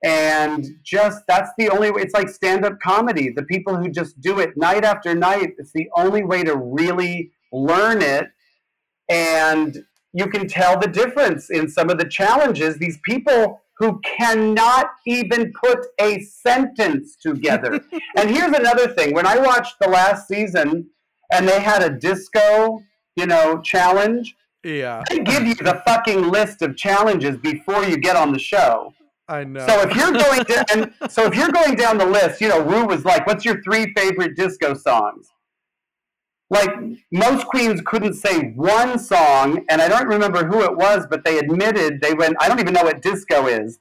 And just, that's the only way. It's like stand-up comedy. The people who just do it night after night, it's the only way to really learn it. And you can tell the difference in some of the challenges. These people who cannot even put a sentence together. And here's another thing. When I watched the last season and they had a disco, challenge, yeah, they give you the fucking list of challenges before you get on the show. I know. So if you're going down the list, Rue was like, what's your 3 favorite disco songs? Like, most queens couldn't say one song, and I don't remember who it was, but they admitted, they went, I don't even know what disco is.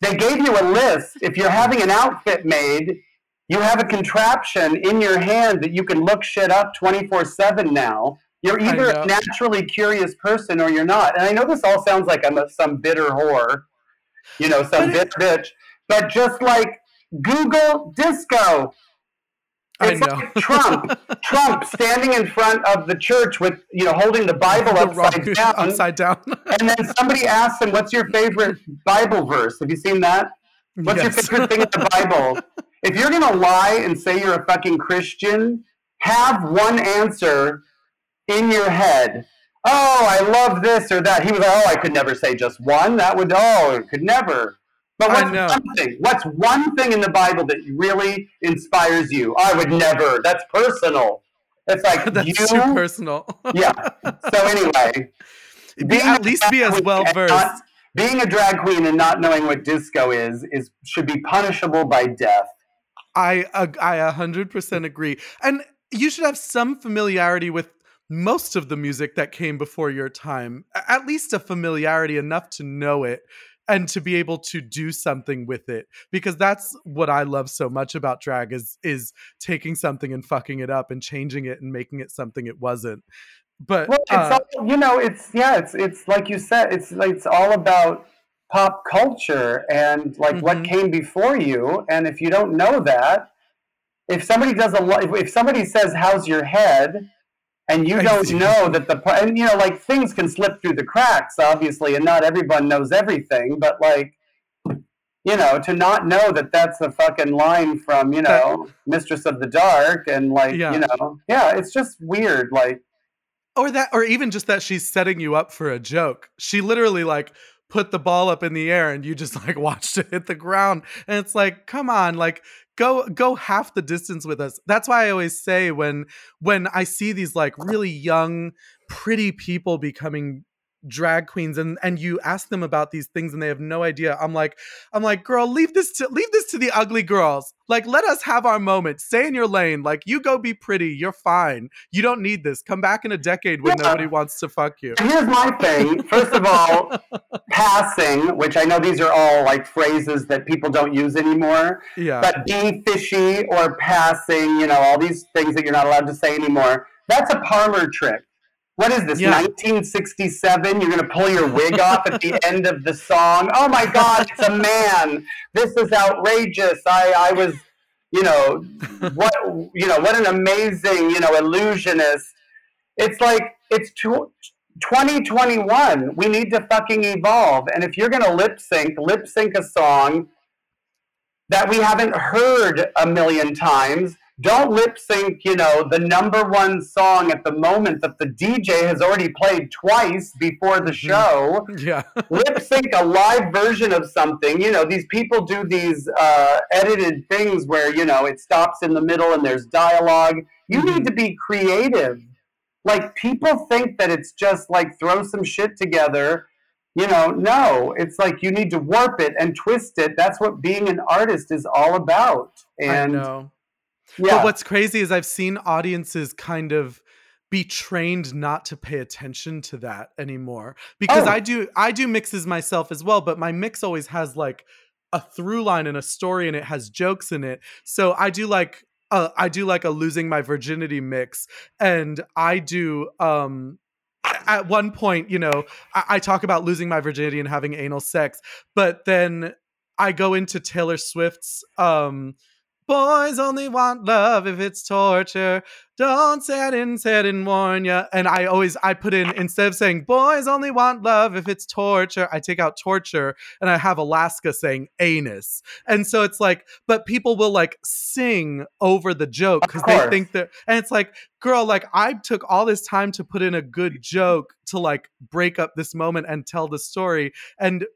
They gave you a list. If you're having an outfit made, you have a contraption in your hand that you can look shit up 24/7 now. You're either a naturally curious person or you're not. And I know this all sounds like I'm some bitter whore, some bitch, but just like Google disco. It's like Trump standing in front of the church with, holding the Bible upside down. And then somebody asks him, what's your favorite Bible verse? Have you seen that? What's your favorite thing in the Bible? If you're going to lie and say you're a fucking Christian, have one answer in your head. Oh, I love this or that. He was like, I could never say just one. I could never. But what's one thing in the Bible that really inspires you? I would never. That's personal. It's like that's too personal. Yeah. So anyway, be as well versed. Being a drag queen and not knowing what disco is should be punishable by death. I 100% agree, and you should have some familiarity with most of the music that came before your time. At least a familiarity enough to know it. And to be able to do something with it, because that's what I love so much about drag is taking something and fucking it up and changing it and making it something it wasn't. But well, it's all, it's like you said, it's all about pop culture and like what came before you. And if you don't know that, if somebody says, "How's your head?" and you don't know that things can slip through the cracks, obviously, and not everyone knows everything, but to not know that that's a fucking line from, Mistress of the Dark and it's just weird. Or even just that she's setting you up for a joke. She literally put the ball up in the air and you just watched it hit the ground. And it's like, come on, go half the distance with us. That's why I always say when I see these really young, pretty people becoming drag queens and you ask them about these things and they have no idea. I'm like, girl, leave this to the ugly girls. Let us have our moment. Stay in your lane. You go be pretty. You're fine. You don't need this. Come back in a decade when nobody wants to fuck you. Here's my thing. First of all, passing, which I know these are all phrases that people don't use anymore. Yeah. But being fishy or passing, all these things that you're not allowed to say anymore. That's a parlor trick. What is this, 1967? You're going to pull your wig off at the end of the song? Oh, my God, it's a man. This is outrageous. I was, what an amazing, illusionist. It's it's 2021. We need to fucking evolve. And if you're going to lip sync a song that we haven't heard a million times, don't lip sync, the number one song at the moment that the DJ has already played twice before the show. Yeah. Lip sync a live version of something. These people do these edited things where, it stops in the middle and there's dialogue. You need to be creative. People think that it's just throw some shit together. No, it's you need to warp it and twist it. That's what being an artist is all about. And I know. Yeah. But what's crazy is I've seen audiences kind of be trained not to pay attention to that anymore, because I do mixes myself as well, but my mix always has a through line and a story and it has jokes in it. So I do a losing my virginity mix, and I do at one point, I talk about losing my virginity and having anal sex, but then I go into Taylor Swift's Boys only want love if it's torture. Don't sad and warn ya. And I put in, instead of saying boys only want love if it's torture, I take out torture and I have Alaska saying anus. And so it's like, but people will like sing over the joke because they think that, and it's like, girl, like I took all this time to put in a good joke to like break up this moment and tell the story. And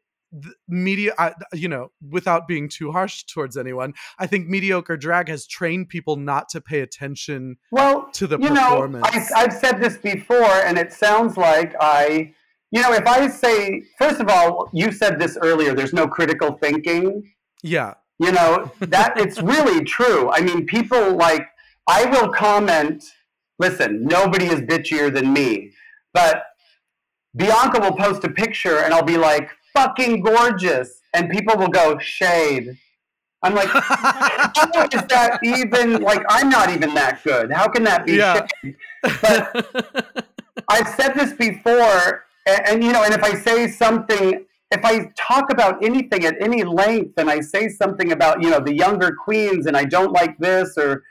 media, you know, without being too harsh towards anyone, I think mediocre drag has trained people not to pay attention to the performance. I've said this before, and it sounds like if I say, first of all, you said this earlier, there's no critical thinking. Yeah. You know, that it's really true. I mean, people like, I will comment, listen, nobody is bitchier than me, but Bianca will post a picture and I'll be like, fucking gorgeous, and people will go, shade. I'm like, how is that even, like, I'm not even that good, how can that be shade? But I've said this before, and you know, and if I say something, if I talk about anything at any length, and I say something about, you know, the younger queens, and I don't like this, or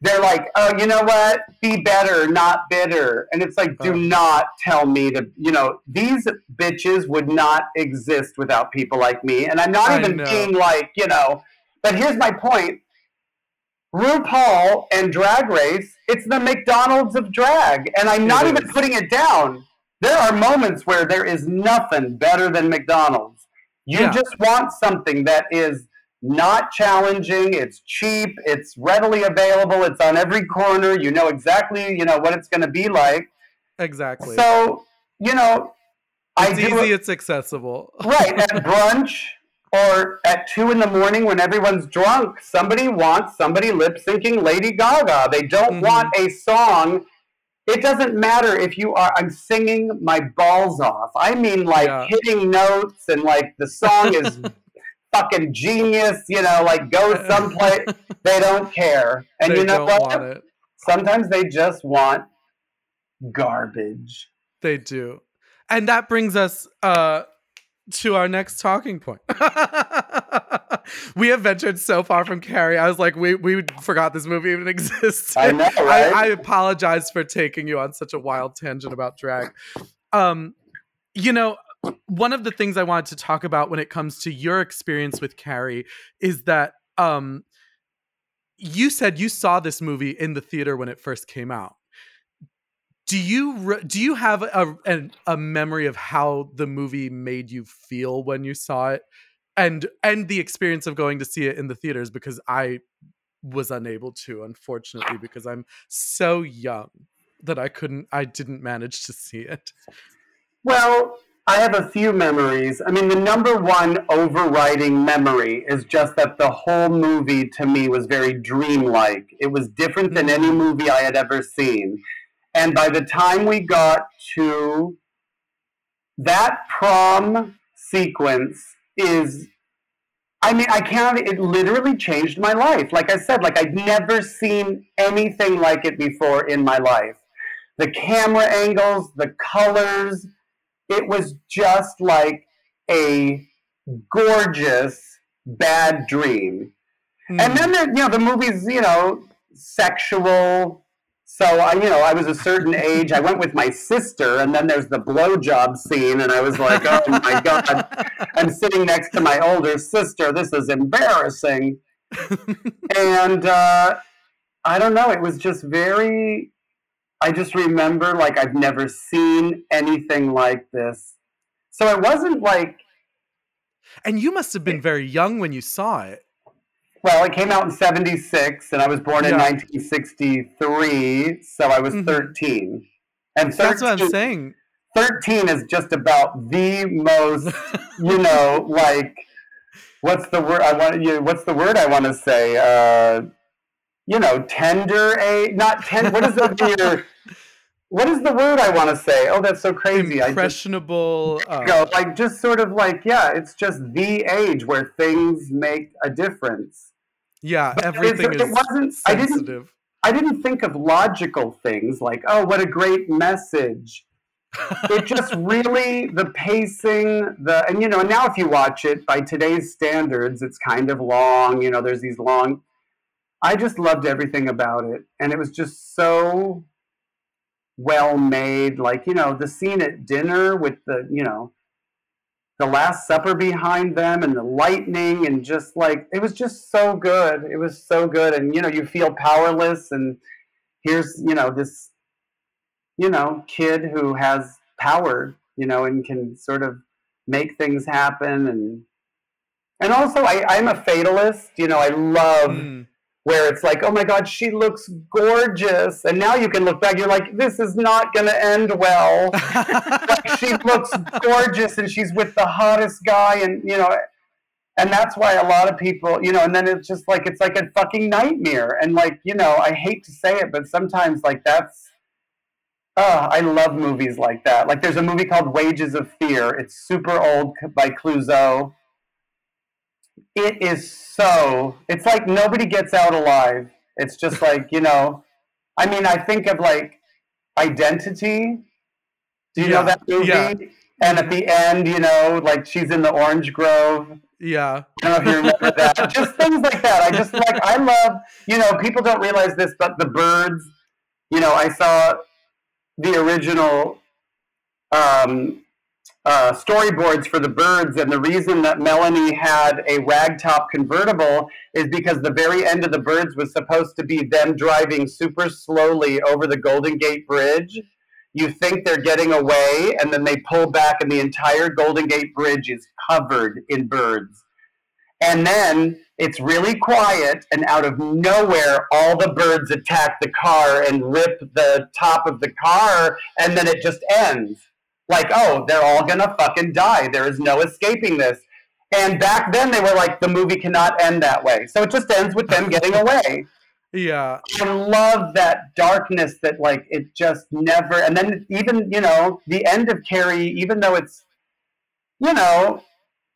they're like, oh, you know what, be better, not bitter. And it's like, do not tell me to, you know, these bitches would not exist without people like me. And I'm not even being like, you know, but here's my point. RuPaul and Drag Race, it's the McDonald's of drag. And I'm not even putting it down. There are moments where there is nothing better than McDonald's. You just want something that is not challenging, it's cheap, it's readily available, it's on every corner, you know exactly, you know, what it's going to be like. Exactly. So, you know, it's easy, it's accessible. Right, at brunch or at 2 a.m. when everyone's drunk, somebody wants somebody lip-syncing Lady Gaga. They don't want a song. It doesn't matter if you are, I'm singing my balls off. I mean, like, hitting notes and, like, the song is fucking genius, you know, like, go someplace. They don't care. And they, you know what? Sometimes they just want garbage. They do. And that brings us to our next talking point. We have ventured so far from Carrie. I was like, we forgot this movie even existed. I know, right? I apologize for taking you on such a wild tangent about drag. You know, one of the things I wanted to talk about when it comes to your experience with Carrie is that you said you saw this movie in the theater when it first came out. Do you have a memory of how the movie made you feel when you saw it, and the experience of going to see it in the theaters? Because I was unable to, unfortunately, because I'm so young that I didn't manage to see it. Well, I have a few memories. I mean, the number one overriding memory is just that the whole movie to me was very dreamlike. It was different than any movie I had ever seen. And by the time we got to that prom sequence it literally changed my life. Like I said, like I'd never seen anything like it before in my life. The camera angles, the colors, it was just like a gorgeous bad dream. And then, you know, the movie's, you know, sexual. So, I was a certain age. I went with my sister, and then there's the blowjob scene, and I was like, oh, my God, I'm sitting next to my older sister. This is embarrassing. And I don't know. It was just very... I just remember, like, I've never seen anything like this. So it wasn't like... And you must have been very young when you saw it. Well, it came out in 1976, and I was born in 1963, so I was 13. And 13, that's what I'm saying. 13 is just about the most, you know, like, what's the word I want to say? You know, tender age, not tender, what is the word? What is the word I want to say? Oh, that's so crazy. Impressionable. It's just the age where things make a difference. Yeah, but everything is sensitive. I didn't think of logical things like, oh, what a great message. It just really, the pacing, and you know, now if you watch it by today's standards, it's kind of long, you know, there's these long... I just loved everything about it. And it was just so well made. Like, you know, the scene at dinner with the, you know, the Last Supper behind them and the lightning, and just like, it was just so good. It was so good. And, you know, you feel powerless. And here's, you know, this, you know, kid who has power, you know, and can sort of make things happen. And also I'm a fatalist, you know, I love where it's like, oh my God, she looks gorgeous. And now you can look back, you're like, this is not going to end well. Like, she looks gorgeous and she's with the hottest guy. And, you know, and that's why a lot of people, you know, and then it's just like, it's like a fucking nightmare. And like, you know, I hate to say it, but sometimes like that's, I love movies like that. Like there's a movie called Wages of Fear. It's super old by Clouseau. It is so, it's like nobody gets out alive. It's just like, you know, I mean, I think of like Identity. Do you know that movie? Yeah. And at the end, you know, like she's in the orange grove. Yeah. I don't know if you remember that. Just things like that. I just like, I love, you know, people don't realize this, but The Birds, you know, I saw the original storyboards for The Birds, and the reason that Melanie had a ragtop convertible is because the very end of The Birds was supposed to be them driving super slowly over the Golden Gate Bridge. You think they're getting away, and then they pull back, and the entire Golden Gate Bridge is covered in birds. And then it's really quiet, and out of nowhere, all the birds attack the car and rip the top of the car, and then it just ends. Like, oh, they're all gonna fucking die. There is no escaping this. And back then they were like, the movie cannot end that way. So it just ends with them getting away. Yeah. I love that darkness that like, it just never, and then even, you know, the end of Carrie, even though it's, you know,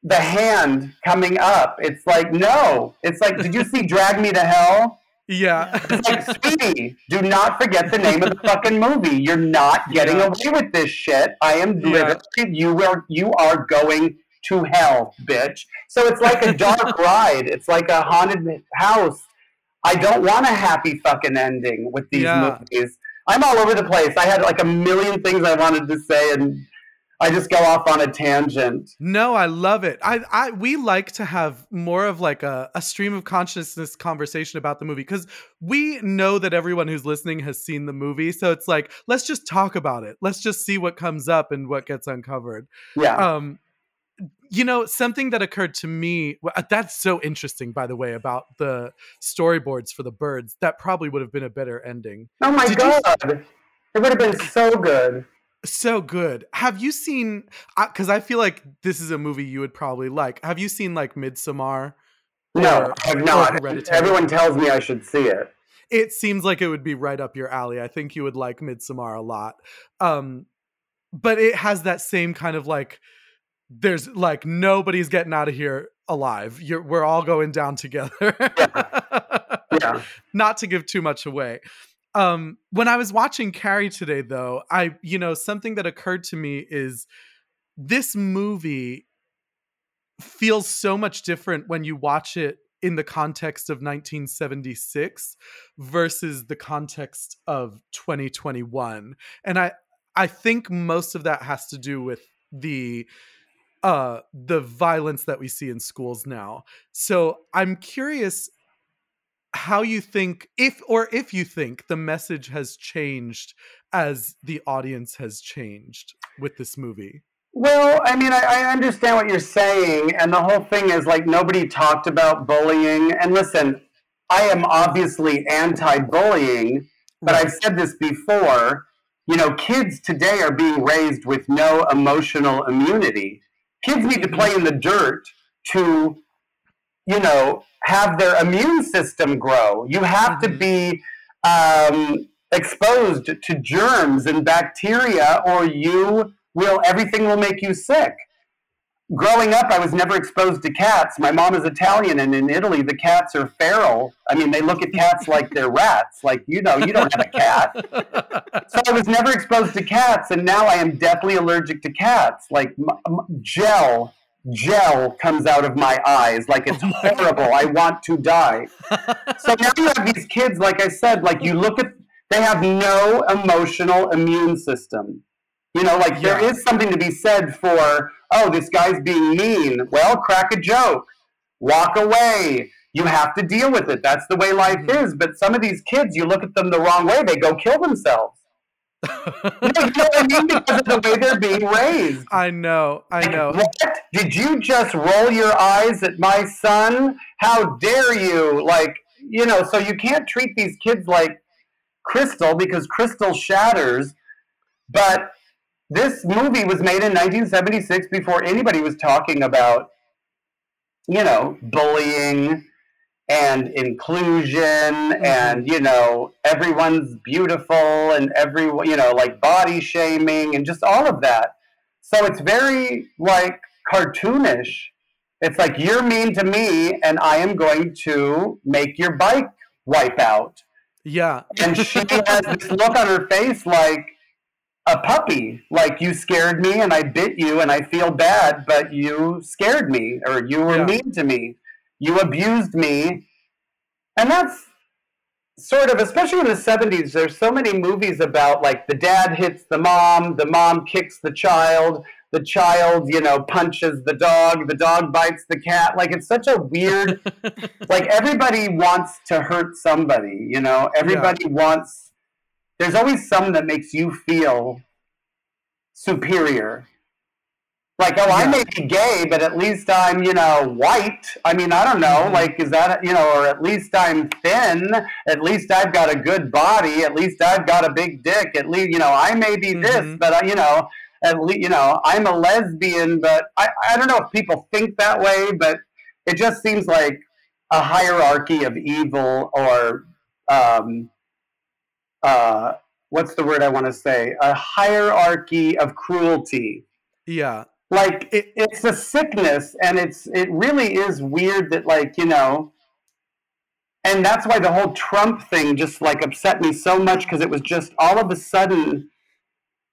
the hand coming up, it's like, no, it's like, did you see Drag Me to Hell? Yeah. It's like, sweetie, do not forget the name of the fucking movie. You're not getting away with this shit. I am literally, you are going to hell, bitch. So it's like a dark ride. It's like a haunted house. I don't want a happy fucking ending with these movies. I'm all over the place. I had like a million things I wanted to say, and I just go off on a tangent. No, I love it. We like to have more of like a stream of consciousness conversation about the movie, because we know that everyone who's listening has seen the movie. So it's like, let's just talk about it. Let's just see what comes up and what gets uncovered. Yeah. You know, something that occurred to me, that's so interesting, by the way, about the storyboards for The Birds. That probably would have been a better ending. Oh my God. It would have been so good. So good. Have you seen, because I feel like this is a movie you would probably like. Have you seen like Midsommar? No, I have not. Everyone tells me I should see it. It seems like it would be right up your alley. I think you would like Midsommar a lot. But it has that same kind of like, there's like, nobody's getting out of here alive. We're all going down together. Yeah. Not to give too much away. When I was watching Carrie today, though, something that occurred to me is this movie feels so much different when you watch it in the context of 1976 versus the context of 2021. And I think most of that has to do with the violence that we see in schools now. So I'm curious how you think, if you think the message has changed as the audience has changed with this movie. Well, I mean, I understand what you're saying. And the whole thing is like, nobody talked about bullying. And listen, I am obviously anti-bullying, but I've said this before, you know, kids today are being raised with no emotional immunity. Kids need to play in the dirt to, you know, have their immune system grow. You have to be exposed to germs and bacteria, or everything will make you sick. Growing up, I was never exposed to cats. My mom is Italian, and in Italy, the cats are feral. I mean, they look at cats like they're rats. Like, you know, you don't have a cat. So I was never exposed to cats, and now I am deathly allergic to cats. Like, gel gel comes out of my eyes. Like, it's horrible. I want to die. So now you have these kids, like I said, like you look at, they have no emotional immune system. You know, like there is something to be said for, oh, this guy's being mean. Well, crack a joke. Walk away. You have to deal with it. That's the way life is. But some of these kids, you look at them the wrong way, they go kill themselves. You know what I mean? Because of the way they're being raised. I know. What? Did you just roll your eyes at my son? How dare you? Like, you know, so you can't treat these kids like crystal, because crystal shatters. But this movie was made in 1976 before anybody was talking about, you know, bullying and inclusion and, you know, everyone's beautiful and everyone, you know, like body shaming and just all of that. So it's very like cartoonish. It's like, you're mean to me and I am going to make your bike wipe out. Yeah. And she has this look on her face like a puppy, like you scared me and I bit you and I feel bad, but you scared me, or you were mean to me. You abused me. And that's sort of, especially in the 70s, there's so many movies about like the dad hits the mom kicks the child, you know, punches the dog bites the cat. Like it's such a weird, like everybody wants to hurt somebody, you know, everybody wants, there's always some that makes you feel superior. Like, oh, I may be gay, but at least I'm, you know, white. I mean, I don't know. Like, is that, you know, or at least I'm thin. At least I've got a good body. At least I've got a big dick. At least, you know, I may be this, but, I, you know, at least, you know, I'm a lesbian. But I don't know if people think that way, but it just seems like a hierarchy of evil, or what's the word I want to say? A hierarchy of cruelty. Yeah. Like, it's a sickness, and it really is weird that, like, you know, and that's why the whole Trump thing just, like, upset me so much, because it was just all of a sudden,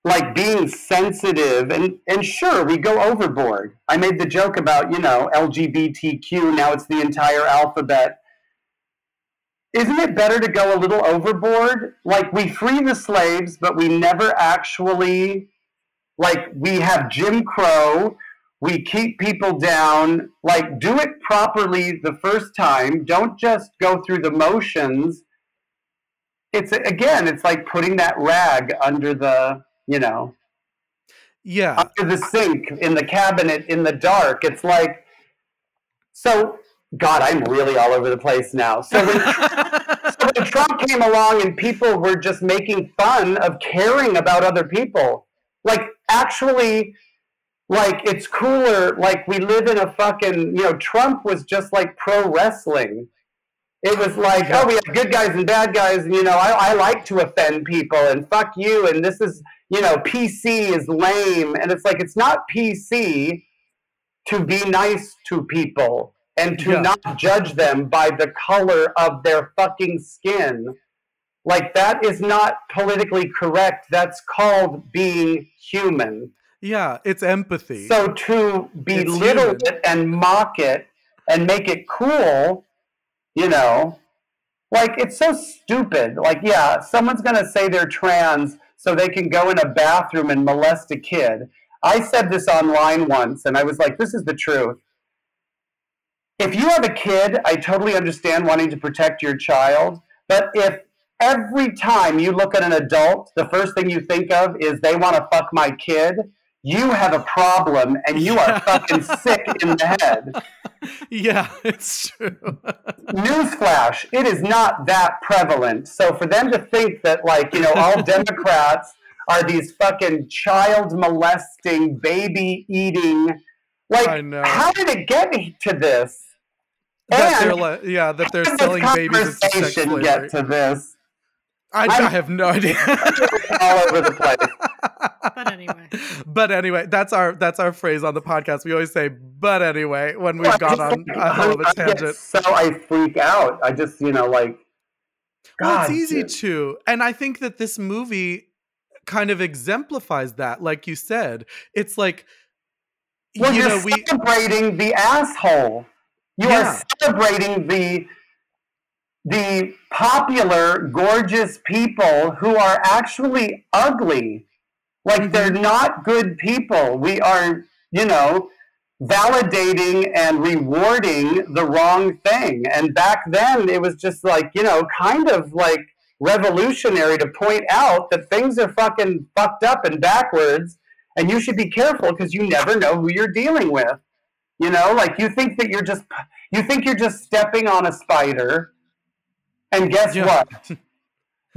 like, being sensitive, and sure, we go overboard. I made the joke about, you know, LGBTQ, now it's the entire alphabet. Isn't it better to go a little overboard? Like, we free the slaves, but we never actually... Like, we have Jim Crow, we keep people down, like, do it properly the first time. Don't just go through the motions. It's, again, it's like putting that rag under the, you know, under the sink, in the cabinet, in the dark. It's like, so, God, I'm really all over the place now. So when Trump came along and people were just making fun of caring about other people, like, actually, like, it's cooler, like, we live in a fucking, you know, Trump was just, like, pro wrestling. It was like, oh, we have good guys and bad guys, and, you know, I like to offend people, and fuck you, and this is, you know, PC is lame, and it's like, it's not PC to be nice to people, and to not judge them by the color of their fucking skin. Like, that is not politically correct. That's called being human. Yeah, it's empathy. So to belittle it and mock it and make it cool, you know, like, it's so stupid. Like, yeah, someone's going to say they're trans so they can go in a bathroom and molest a kid. I said this online once, and I was like, this is the truth. If you have a kid, I totally understand wanting to protect your child, but if every time you look at an adult, the first thing you think of is they want to fuck my kid, you have a problem, and you are fucking sick in the head. Yeah, it's true. Newsflash, it is not that prevalent. So for them to think that, like, you know, all Democrats are these fucking child molesting, baby eating, like, I know. How did it get to this? That and that they're selling babies. Conversation get to this. I have no idea. All over the place. But anyway, that's our phrase on the podcast. We always say, but anyway, when we've gone on a hell of a tangent. So I freak out. I just, you know, like, God, it's easy to. And I think that this movie kind of exemplifies that. Like you said, it's like, Well, you know, we're celebrating the asshole. You are celebrating the popular, gorgeous people who are actually ugly. Like, they're not good people. We are, you know, validating and rewarding the wrong thing. And back then, it was just like, you know, kind of like revolutionary to point out that things are fucking fucked up and backwards. And you should be careful because you never know who you're dealing with. You know, like, you think that you're just stepping on a spider. And guess what?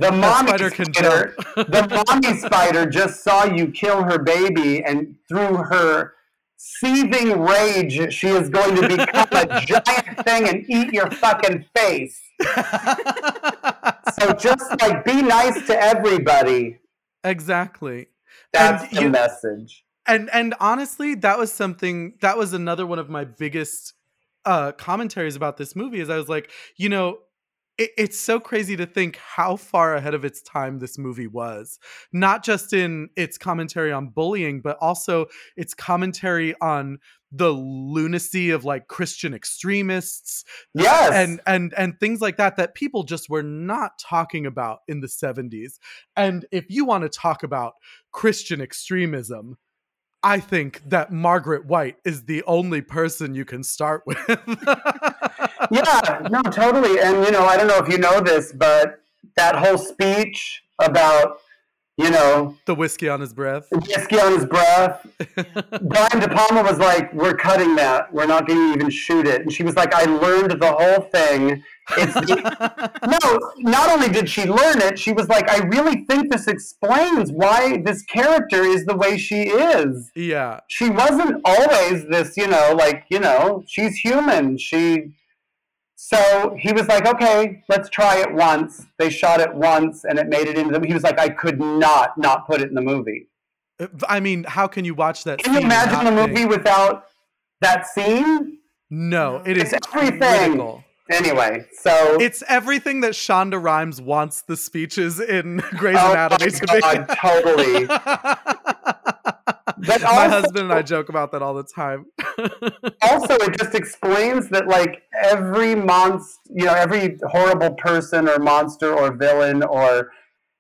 The mommy spider, the mommy spider just saw you kill her baby, and through her seething rage, she is going to become a giant thing and eat your fucking face. So just, like, be nice to everybody. Exactly. That's the message. And honestly, that was another one of my biggest commentaries about this movie, is I was like, you know, it's so crazy to think how far ahead of its time this movie was, not just in its commentary on bullying, but also its commentary on the lunacy of, like, Christian extremists. Yes. And things like that people just were not talking about in the 70s. And if you want to talk about Christian extremism, I think that Margaret White is the only person you can start with. Yeah, no, totally. And, you know, I don't know if you know this, but that whole speech about, you know... The whiskey on his breath. Brian De Palma was like, we're cutting that. We're not going to even shoot it. And she was like, I learned the whole thing. No, not only did she learn it, she was like, I really think this explains why this character is the way she is. Yeah. She wasn't always this, you know, like, you know, she's human. So he was like, okay, let's try it once. They shot it once and it made it into the movie. He was like, I could not put it in the movie. I mean, how can you watch that? Can you imagine the movie without that scene? No, it's everything. Critical. Anyway, so it's everything that Shonda Rhimes wants the speeches in Grey's Anatomy to be. Oh, totally. But my husband and I joke about that all the time. Also, it just explains that, like, every monster, you know, every horrible person or monster or villain or,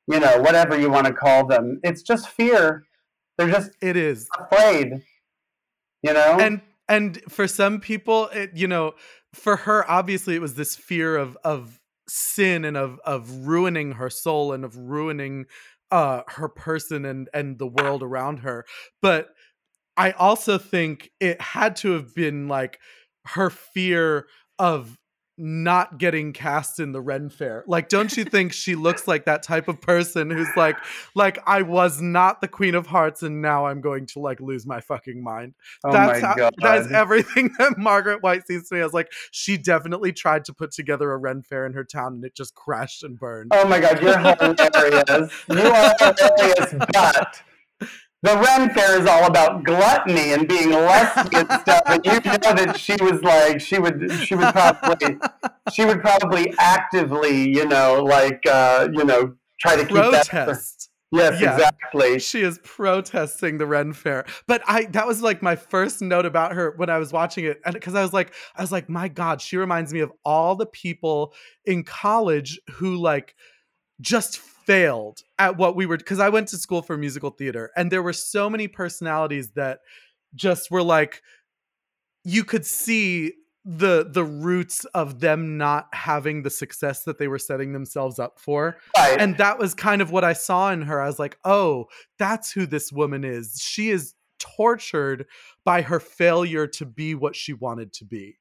you know, whatever you want to call them, it's just fear. They're just afraid, you know? And for some people, it, you know, for her, obviously, it was this fear of sin and of ruining her soul and of ruining her person and the world around her. But I also think it had to have been, like, her fear of not getting cast in the Ren Fair. Like, don't you think she looks like that type of person who's like I was not the Queen of Hearts and now I'm going to, like, lose my fucking mind. God. That's everything that Margaret White seems to me as, like, she definitely tried to put together a Ren Fair in her town and it just crashed and burned. Oh my God, you're hilarious. You are hilarious, but the Ren Fair is all about gluttony and being lusty and stuff, and you know that she was like, she would probably actively, you know, like, you know, try to keep protest. Yes, yeah, exactly. She is protesting the Ren Fair. But that was, like, my first note about her when I was watching it. And because I was like, my God, she reminds me of all the people in college who, like, just failed at what we were, because I went to school for musical theater, and there were so many personalities that just were like, you could see the roots of them not having the success that they were setting themselves up for. Right. And that was kind of what I saw in her. I was like, oh, that's who this woman is. She is tortured by her failure to be what she wanted to be.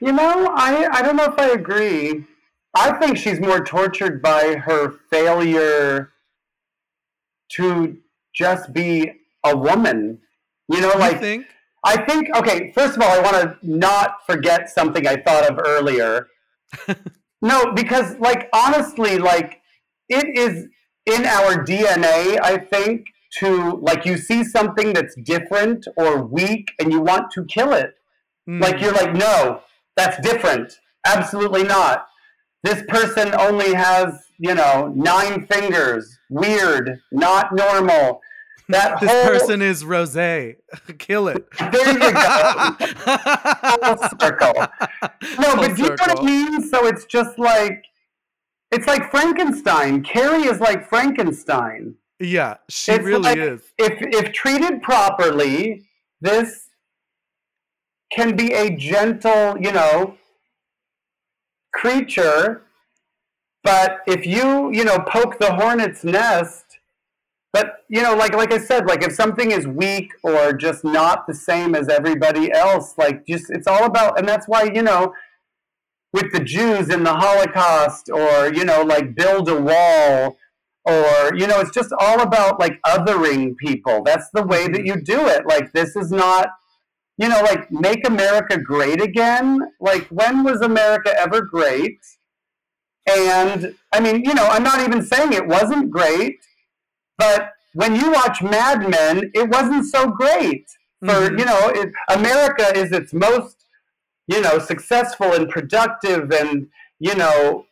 You know, I don't know if I agree. I think she's more tortured by her failure to just be a woman. You know, like, I think, okay, first of all, I want to not forget something I thought of earlier. No, because, like, honestly, like, it is in our DNA, I think, to, like, you see something that's different or weak and you want to kill it. Mm. Like, you're like, no, that's different. Absolutely not. This person only has, you know, 9 fingers, weird, not normal. That this whole... person is Rosé. Kill it. There you go. Full circle. No, but do you know what I mean? So it's just like, it's like Frankenstein. Carrie is like Frankenstein. Yeah, she really is. If treated properly, this can be a gentle, you know, creature. But if you, you know, poke the hornet's nest, but, you know, like I said, like if something is weak or just not the same as everybody else, like just, it's all about, and that's why, you know, with the Jews in the Holocaust or, you know, like build a wall or, you know, it's just all about like othering people. That's the way that you do it. Like this is not, you know, like make America great again. Like when was America ever great? And, I mean, you know, I'm not even saying it wasn't great, but when you watch Mad Men, it wasn't so great. For, you know, America is its most, you know, successful and productive and, you know,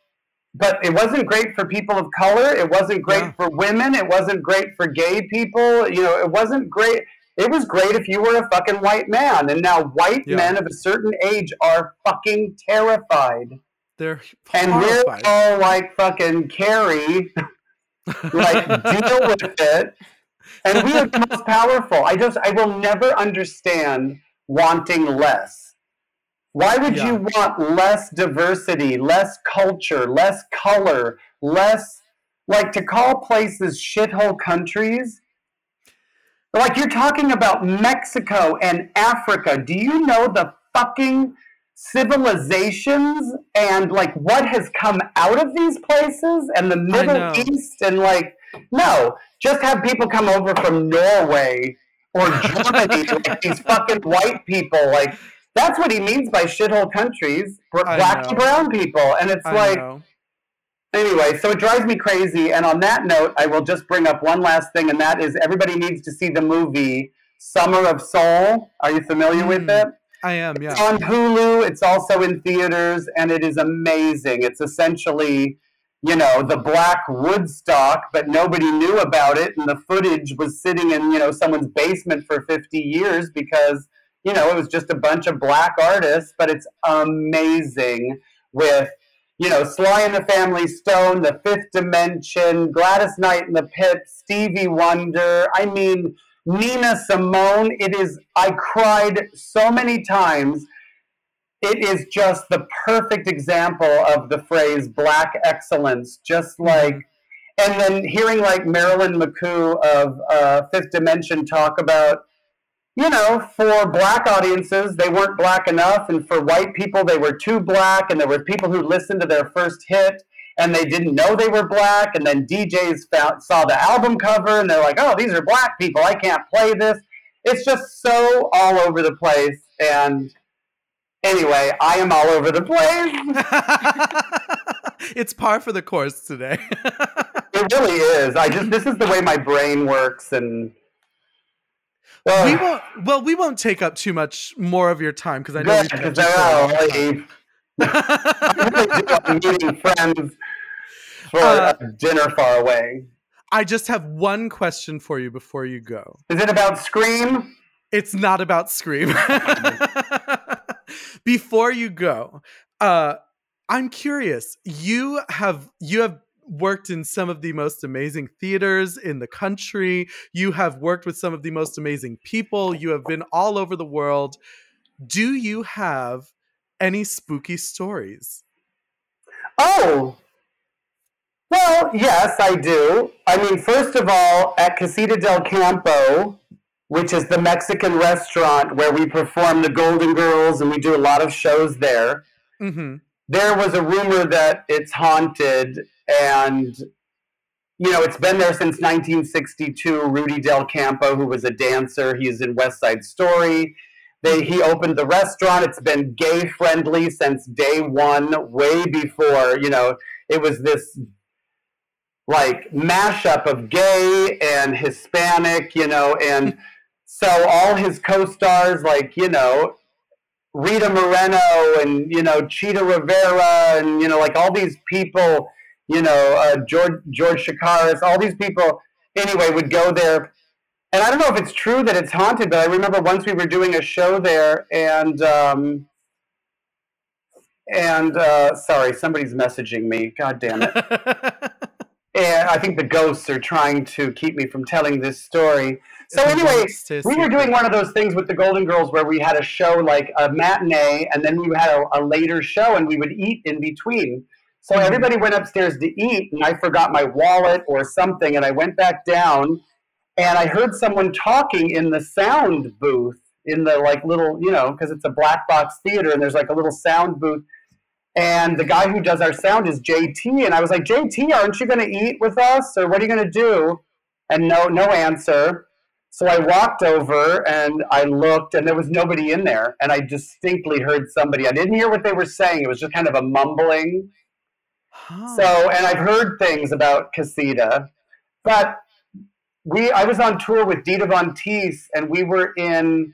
but it wasn't great for people of color. It wasn't great for women. It wasn't great for gay people. You know, it wasn't great. It was great if you were a fucking white man. And now white men of a certain age are fucking terrified. And we're all like fucking Carrie, like deal with it. And we are the most powerful. I will never understand wanting less. Why would you want less diversity, less culture, less color, less, like to call places shithole countries? Like you're talking about Mexico and Africa. Do you know the fucking civilizations and like what has come out of these places and the Middle East? And like, no, just have people come over from Norway or Germany, like these fucking white people. Like that's what he means by shithole countries, black to brown people. And it's anyway, so it drives me crazy. And on that note, I will just bring up one last thing, and that is everybody needs to see the movie Summer of Soul. Are you familiar with it? I am, yeah. It's on Hulu. It's also in theaters, and it is amazing. It's essentially, you know, the Black Woodstock, but nobody knew about it, and the footage was sitting in, you know, someone's basement for 50 years because, you know, it was just a bunch of black artists, but it's amazing with, you know, Sly and the Family Stone, The Fifth Dimension, Gladys Knight and the Pips, Stevie Wonder. I mean... Nina Simone, I cried so many times. It is just the perfect example of the phrase black excellence, just like, and then hearing like Marilyn McCoo of Fifth Dimension talk about, you know, for black audiences, they weren't black enough. And for white people, they were too black. And there were people who listened to their first hit and they didn't know they were black, and then DJs saw the album cover, and they're like, oh, these are black people, I can't play this. It's just so all over the place, and anyway, I am all over the place. It's par for the course today. It really is. This is the way my brain works, and... we won't take up too much more of your time, because I know you can't do I'm meeting friends for dinner far away. I just have one question for you before you go. Is it about Scream? It's not about Scream. Before you go, I'm curious. You have worked in some of the most amazing theaters in the country. You have worked with some of the most amazing people. You have been all over the world. Do you have any spooky stories? Oh, well, yes, I do. I mean, first of all, at Casita del Campo, which is the Mexican restaurant where we perform the Golden Girls and we do a lot of shows there, there was a rumor that it's haunted, and, you know, it's been there since 1962. Rudy del Campo, who was a dancer, he's in West Side Story. He opened the restaurant. It's been gay-friendly since day one, way before, you know, it was this, like, mashup of gay and Hispanic, you know, and so all his co-stars, like, you know, Rita Moreno and, you know, Chita Rivera and, you know, like, all these people, you know, George Chacaris, all these people, anyway, would go there. And I don't know if it's true that it's haunted, but I remember once we were doing a show there, and sorry, somebody's messaging me. God damn it. And I think the ghosts are trying to keep me from telling this story. So anyway, we were doing one of those things with the Golden Girls where we had a show, like a matinee, and then we had a later show, and we would eat in between. So everybody went upstairs to eat, and I forgot my wallet or something, and I went back down. And I heard someone talking in the sound booth, in the like little, you know, because it's a black box theater and there's like a little sound booth. And the guy who does our sound is JT. And I was like, JT, aren't you going to eat with us? Or what are you going to do? And no answer. So I walked over and I looked and there was nobody in there. And I distinctly heard somebody. I didn't hear what they were saying. It was just kind of a mumbling. Huh. So, and I've heard things about Casita, but... I was on tour with Dita Von Teese, and we were in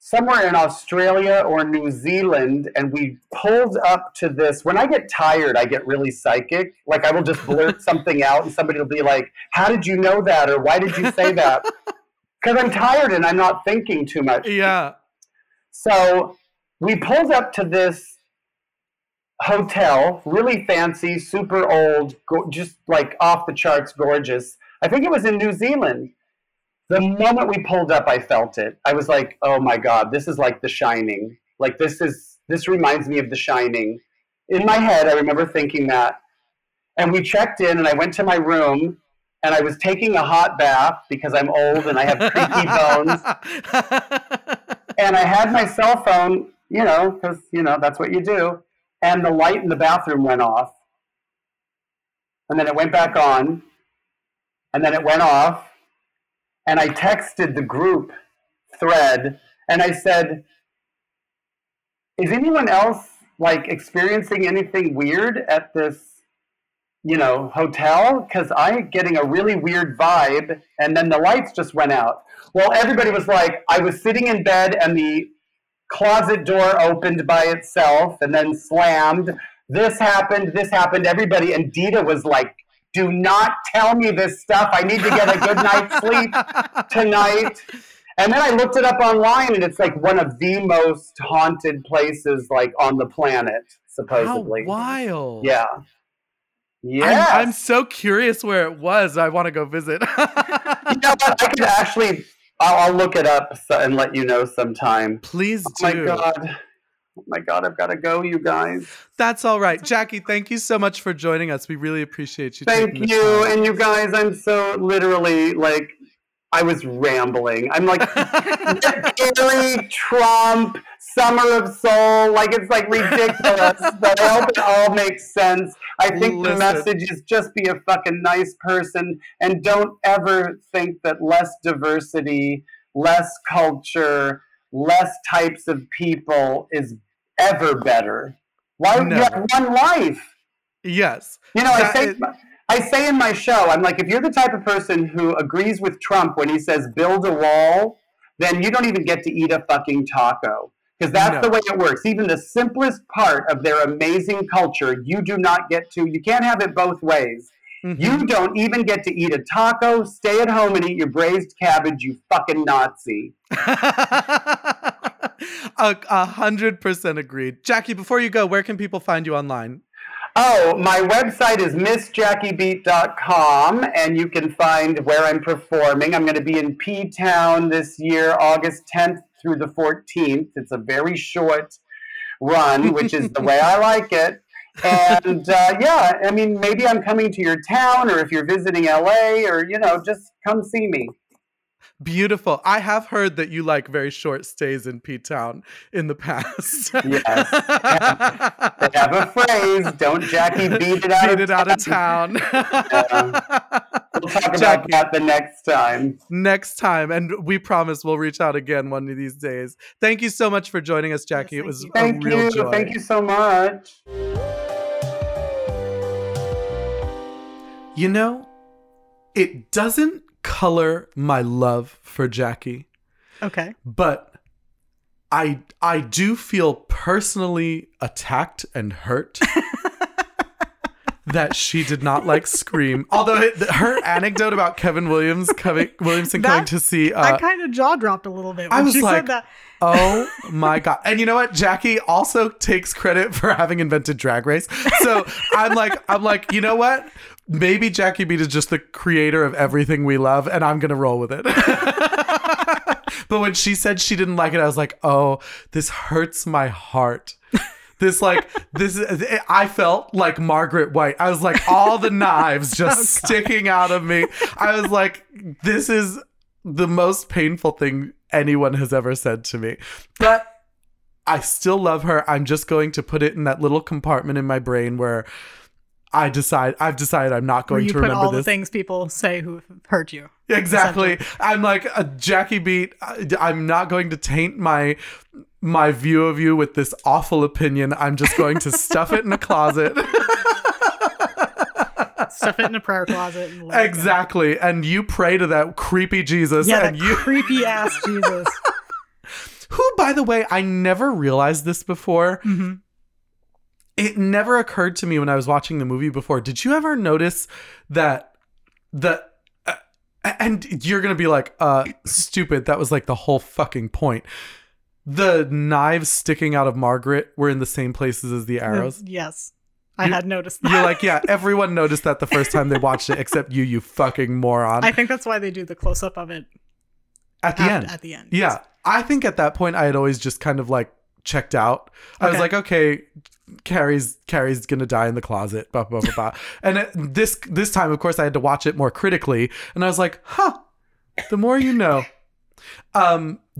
somewhere in Australia or New Zealand, and we pulled up to this. When I get tired, I get really psychic. Like, I will just blurt something out, and somebody will be like, how did you know that, or why did you say that? Because I'm tired, and I'm not thinking too much. Yeah. So we pulled up to this hotel, really fancy, super old, just like off the charts gorgeous. I think it was in New Zealand. The moment we pulled up, I felt it. I was like, oh my God, this is like The Shining. Like this reminds me of The Shining. In my head, I remember thinking that. And we checked in and I went to my room and I was taking a hot bath because I'm old and I have creaky bones. And I had my cell phone, you know, because, you know, that's what you do. And the light in the bathroom went off. And then it went back on. And then it went off, and I texted the group thread, and I said, is anyone else, like, experiencing anything weird at this, you know, hotel? Because I'm getting a really weird vibe, and then the lights just went out. Well, everybody was like, I was sitting in bed, and the closet door opened by itself, and then slammed. This happened, everybody, and Dita was like, do not tell me this stuff. I need to get a good night's sleep tonight. And then I looked it up online, and it's like one of the most haunted places, like, on the planet, supposedly. How wild. Yeah. Yeah. I'm so curious where it was. I want to go visit. You know what? I could actually, I'll look it up and let you know sometime. Please do. Oh my God. Oh my God, I've got to go, you guys. That's all right. Jackie, thank you so much for joining us. We really appreciate you. Thank you. And you guys, I'm so literally like, I was rambling. I'm like, Carrie, Trump, Summer of Soul. Like, it's like ridiculous. But I hope it all makes sense. I think the message is just be a fucking nice person. And don't ever think that less diversity, less culture, less types of people is ever better. Why? No. You have one life. Yes. You know, I say in my show, I'm like, if you're the type of person who agrees with Trump when he says build a wall, then you don't even get to eat a fucking taco. Because that's the way it works. Even the simplest part of their amazing culture, you do not get to. You can't have it both ways. Mm-hmm. You don't even get to eat a taco. Stay at home and eat your braised cabbage, you fucking Nazi. 100% agreed. Jackie, before you go, where can people find you online? Oh, my website is missjackiebeat.com, and you can find where I'm performing. I'm going to be in P-Town this year, August 10th through the 14th. It's a very short run, which is the way I like it. And yeah, I mean, maybe I'm coming to your town, or if you're visiting LA, or, you know, just come see me. Beautiful. I have heard that you like very short stays in P-Town in the past. Yes. They have a phrase. Don't Jackie beat it out of town. We'll talk about Jackie, that the next time. Next time. And we promise we'll reach out again one of these days. Thank you so much for joining us, Jackie. Yes, it was a real joy. Thank you so much. You know, it doesn't color my love for Jackie. Okay. But I do feel personally attacked and hurt that she did not like Scream. Although her anecdote about Kevin Williamson coming to see... I kind of jaw dropped a little bit when she said that. Oh my God. And you know what? Jackie also takes credit for having invented Drag Race. So I'm like, you know what? Maybe Jackie Beat is just the creator of everything we love, and I'm going to roll with it. But when she said she didn't like it, I was like, oh, this hurts my heart. I felt like Margaret White. I was like, all the knives just sticking out of me. I was like, this is the most painful thing anyone has ever said to me. But I still love her. I'm just going to put it in that little compartment in my brain where I've decided I'm not going to remember this. You put all the things people say who hurt you. Exactly. I'm like, Jackie Beat, I'm not going to taint my view of you with this awful opinion. I'm just going to stuff it in a closet. Stuff it in a prayer closet. And exactly. And you pray to that creepy Jesus. Yeah, and that creepy ass Jesus. Who, by the way, I never realized this before. Mm-hmm. It never occurred to me when I was watching the movie before. Did you ever notice that and you're going to be like, stupid. That was like the whole fucking point. The knives sticking out of Margaret were in the same places as the arrows. Yes. I had noticed that. You're like, yeah, everyone noticed that the first time they watched it, except you fucking moron. I think that's why they do the close-up of it. At the end. Yeah. Yes. I think at that point, I had always just kind of like checked out. I was like, okay, Carrie's gonna die in the closet, blah, blah, blah, blah. And this time, of course, I had to watch it more critically. And I was like, huh, the more you know.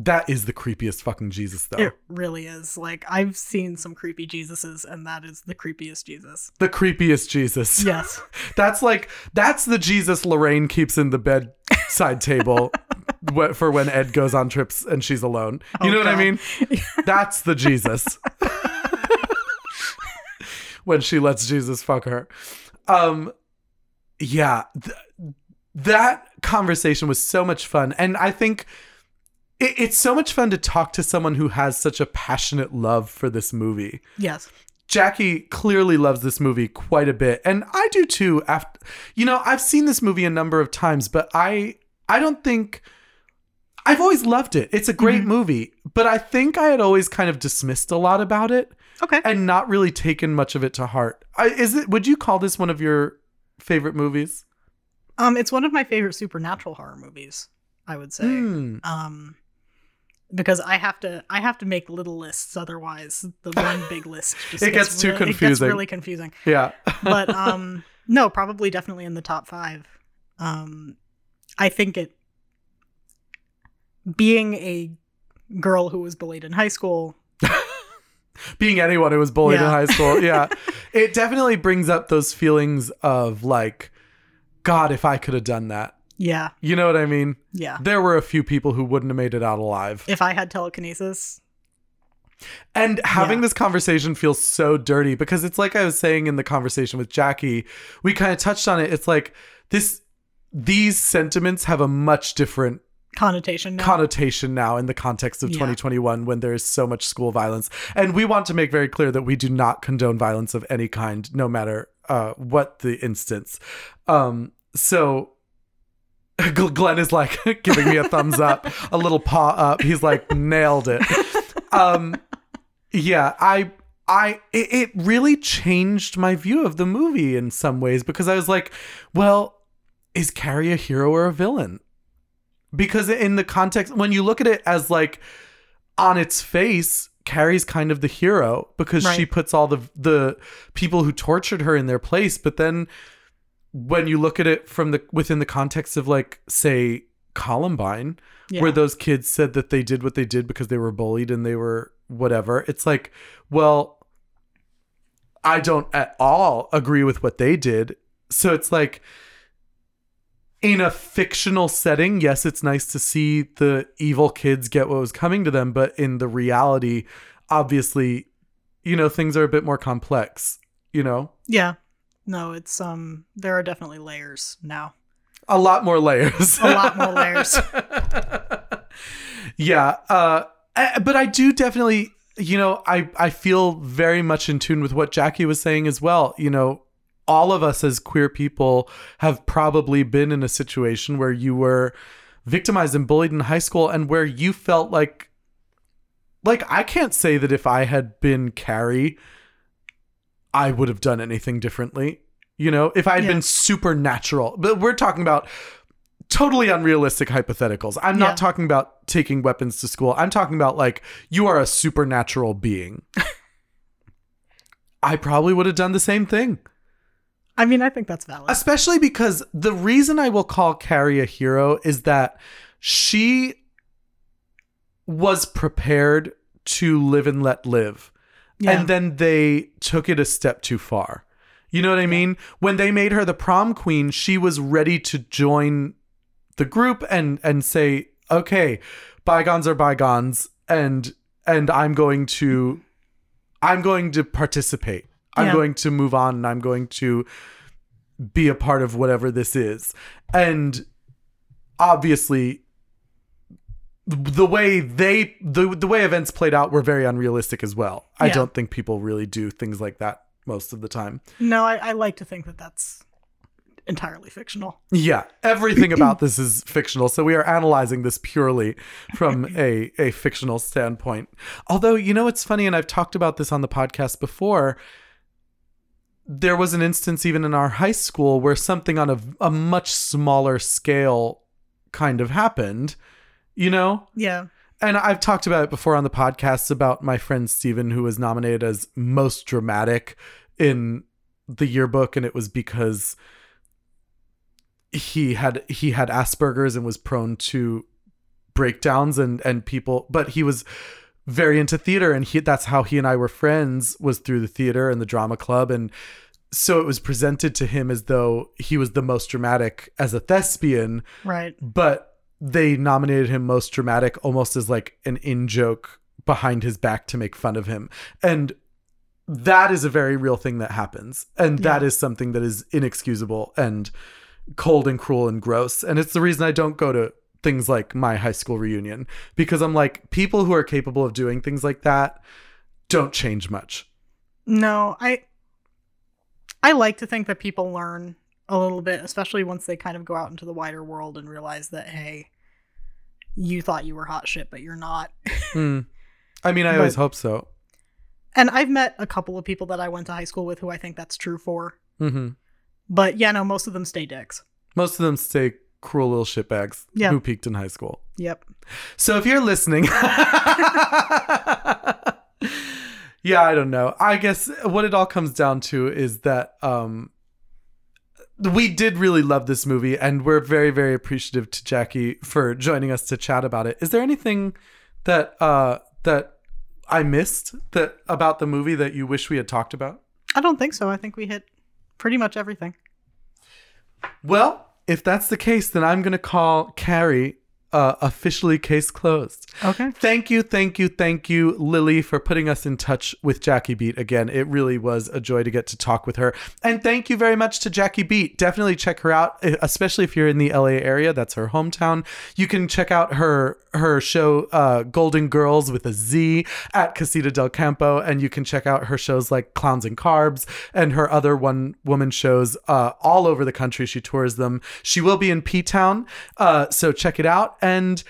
That is the creepiest fucking Jesus, though. It really is. Like, I've seen some creepy Jesuses, and that is the creepiest Jesus. The creepiest Jesus. Yes. That's the Jesus Lorraine keeps in the bedside table for when Ed goes on trips and she's alone. You know what I mean? That's the Jesus. When she lets Jesus fuck her. Yeah. That conversation was so much fun. And I think... It's so much fun to talk to someone who has such a passionate love for this movie. Yes. Jackie clearly loves this movie quite a bit. And I do too. After, you know, I've seen this movie a number of times, but I don't think... I've always loved it. It's a great movie, but I think I had always kind of dismissed a lot about it. Okay. And not really taken much of it to heart. Would you call this one of your favorite movies? It's one of my favorite supernatural horror movies, I would say. Because I have to make little lists, otherwise the one big list just gets too confusing. It gets really confusing. Yeah. But no, probably definitely in the top 5. I think it being a girl who was bullied in high school, being anyone who was bullied in high school, yeah, it definitely brings up those feelings of like, God, if I could have done that. Yeah. You know what I mean? Yeah. There were a few people who wouldn't have made it out alive. If I had telekinesis. And having this conversation feels so dirty because it's like I was saying in the conversation with Jackie, we kind of touched on it. It's like these sentiments have a much different connotation now in the context of 2021 when there is so much school violence. And we want to make very clear that we do not condone violence of any kind, no matter what the instance. So... Glenn is like giving me a thumbs up, a little paw up. He's like, nailed it. Yeah, it really changed my view of the movie in some ways because I was like, well, is Carrie a hero or a villain? Because in the context, when you look at it as like on its face, Carrie's kind of the hero because she puts all the people who tortured her in their place. But then when you look at it from within the context of like, say, Columbine, where those kids said that they did what they did because they were bullied and they were whatever. It's like, well, I don't at all agree with what they did. So it's like in a fictional setting, yes, it's nice to see the evil kids get what was coming to them. But in the reality, obviously, you know, things are a bit more complex, you know? Yeah. No, it's there are definitely layers now. A lot more layers. Yeah. But I do definitely, you know, I feel very much in tune with what Jackie was saying as well. You know, all of us as queer people have probably been in a situation where you were victimized and bullied in high school and where you felt like I can't say that if I had been Carrie, I would have done anything differently. You know, if I had been supernatural, but we're talking about totally unrealistic hypotheticals. I'm not talking about taking weapons to school. I'm talking about like, you are a supernatural being. I probably would have done the same thing. I mean, I think that's valid. Especially because the reason I will call Carrie a hero is that she was prepared to live and let live. Yeah. And then they took it a step too far. You know what I mean? When they made her the prom queen, she was ready to join the group and say, okay, bygones are bygones and I'm going to participate. I'm going to move on and I'm going to be a part of whatever this is. And obviously the way events played out were very unrealistic as well. Yeah. I don't think people really do things like that most of the time. No, I like to think that that's entirely fictional. Yeah. Everything about this is fictional. So we are analyzing this purely from a fictional standpoint. Although, you know, it's funny, and I've talked about this on the podcast before. There was an instance even in our high school where something on a much smaller scale kind of happened, you know? Yeah. And I've talked about it before on the podcast about my friend Steven, who was nominated as most dramatic in the yearbook. And it was because he had Asperger's and was prone to breakdowns and people, but he was very into theater. And that's how he and I were friends, was through the theater and the drama club. And so it was presented to him as though he was the most dramatic as a thespian. Right. But they nominated him most dramatic almost as like an in-joke behind his back to make fun of him. And that is a very real thing that happens. And that is something that is inexcusable and cold and cruel and gross. And it's the reason I don't go to things like my high school reunion, because I'm like, people who are capable of doing things like that don't change much. No, I like to think that people learn a little bit, especially once they kind of go out into the wider world and realize that, hey, you thought you were hot shit, but you're not. I mean, I always hope so. And I've met a couple of people that I went to high school with who I think that's true for. Mm-hmm. But yeah, no, most of them stay dicks. Most of them stay cruel little shitbags who peaked in high school. Yep. So if you're listening, yeah, I don't know. I guess what it all comes down to is that, we did really love this movie, and we're very, very appreciative to Jackie for joining us to chat about it. Is there anything that that I missed about the movie that you wish we had talked about? I don't think so. I think we hit pretty much everything. Well, if that's the case, then I'm going to call Carrie officially case closed. Okay. Thank you, Lily, for putting us in touch with Jackie Beat again. It really was a joy to get to talk with her. And thank you very much to Jackie Beat. Definitely check her out, especially if you're in the LA area. That's her hometown. You can check out her show Golden Girls with a Z at Casita del Campo, and you can check out her shows like Clowns and Carbs and her other one-woman shows all over the country. She tours them. She will be in P-Town, so check it out. And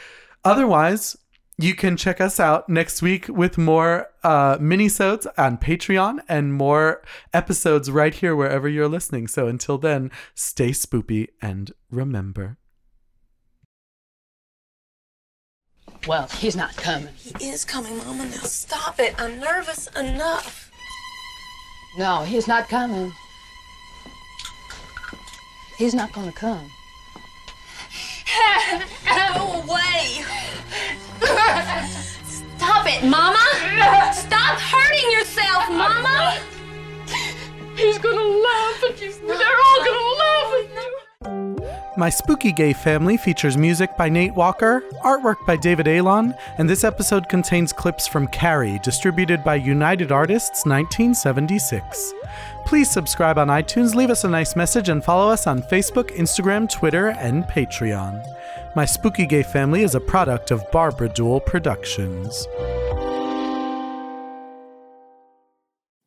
otherwise, you can check us out next week with more minisodes on Patreon and more episodes right here wherever you're listening. So until then, stay spoopy and remember. Well, he's not coming. He is coming, Mama. Now stop it. I'm nervous enough. No, he's not coming. He's not going to come. No way! Stop it, Mama! Stop hurting yourself, Mama! He's gonna laugh at you. They're all gonna laugh at you. My Spooky Gay Family features music by Nate Walker, artwork by David Alon, and this episode contains clips from Carrie, distributed by United Artists 1976. Please subscribe on iTunes, leave us a nice message, and follow us on Facebook, Instagram, Twitter, and Patreon. My Spooky Gay Family is a product of Barbara Duel Productions.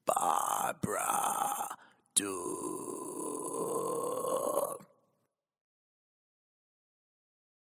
Barbara Duel.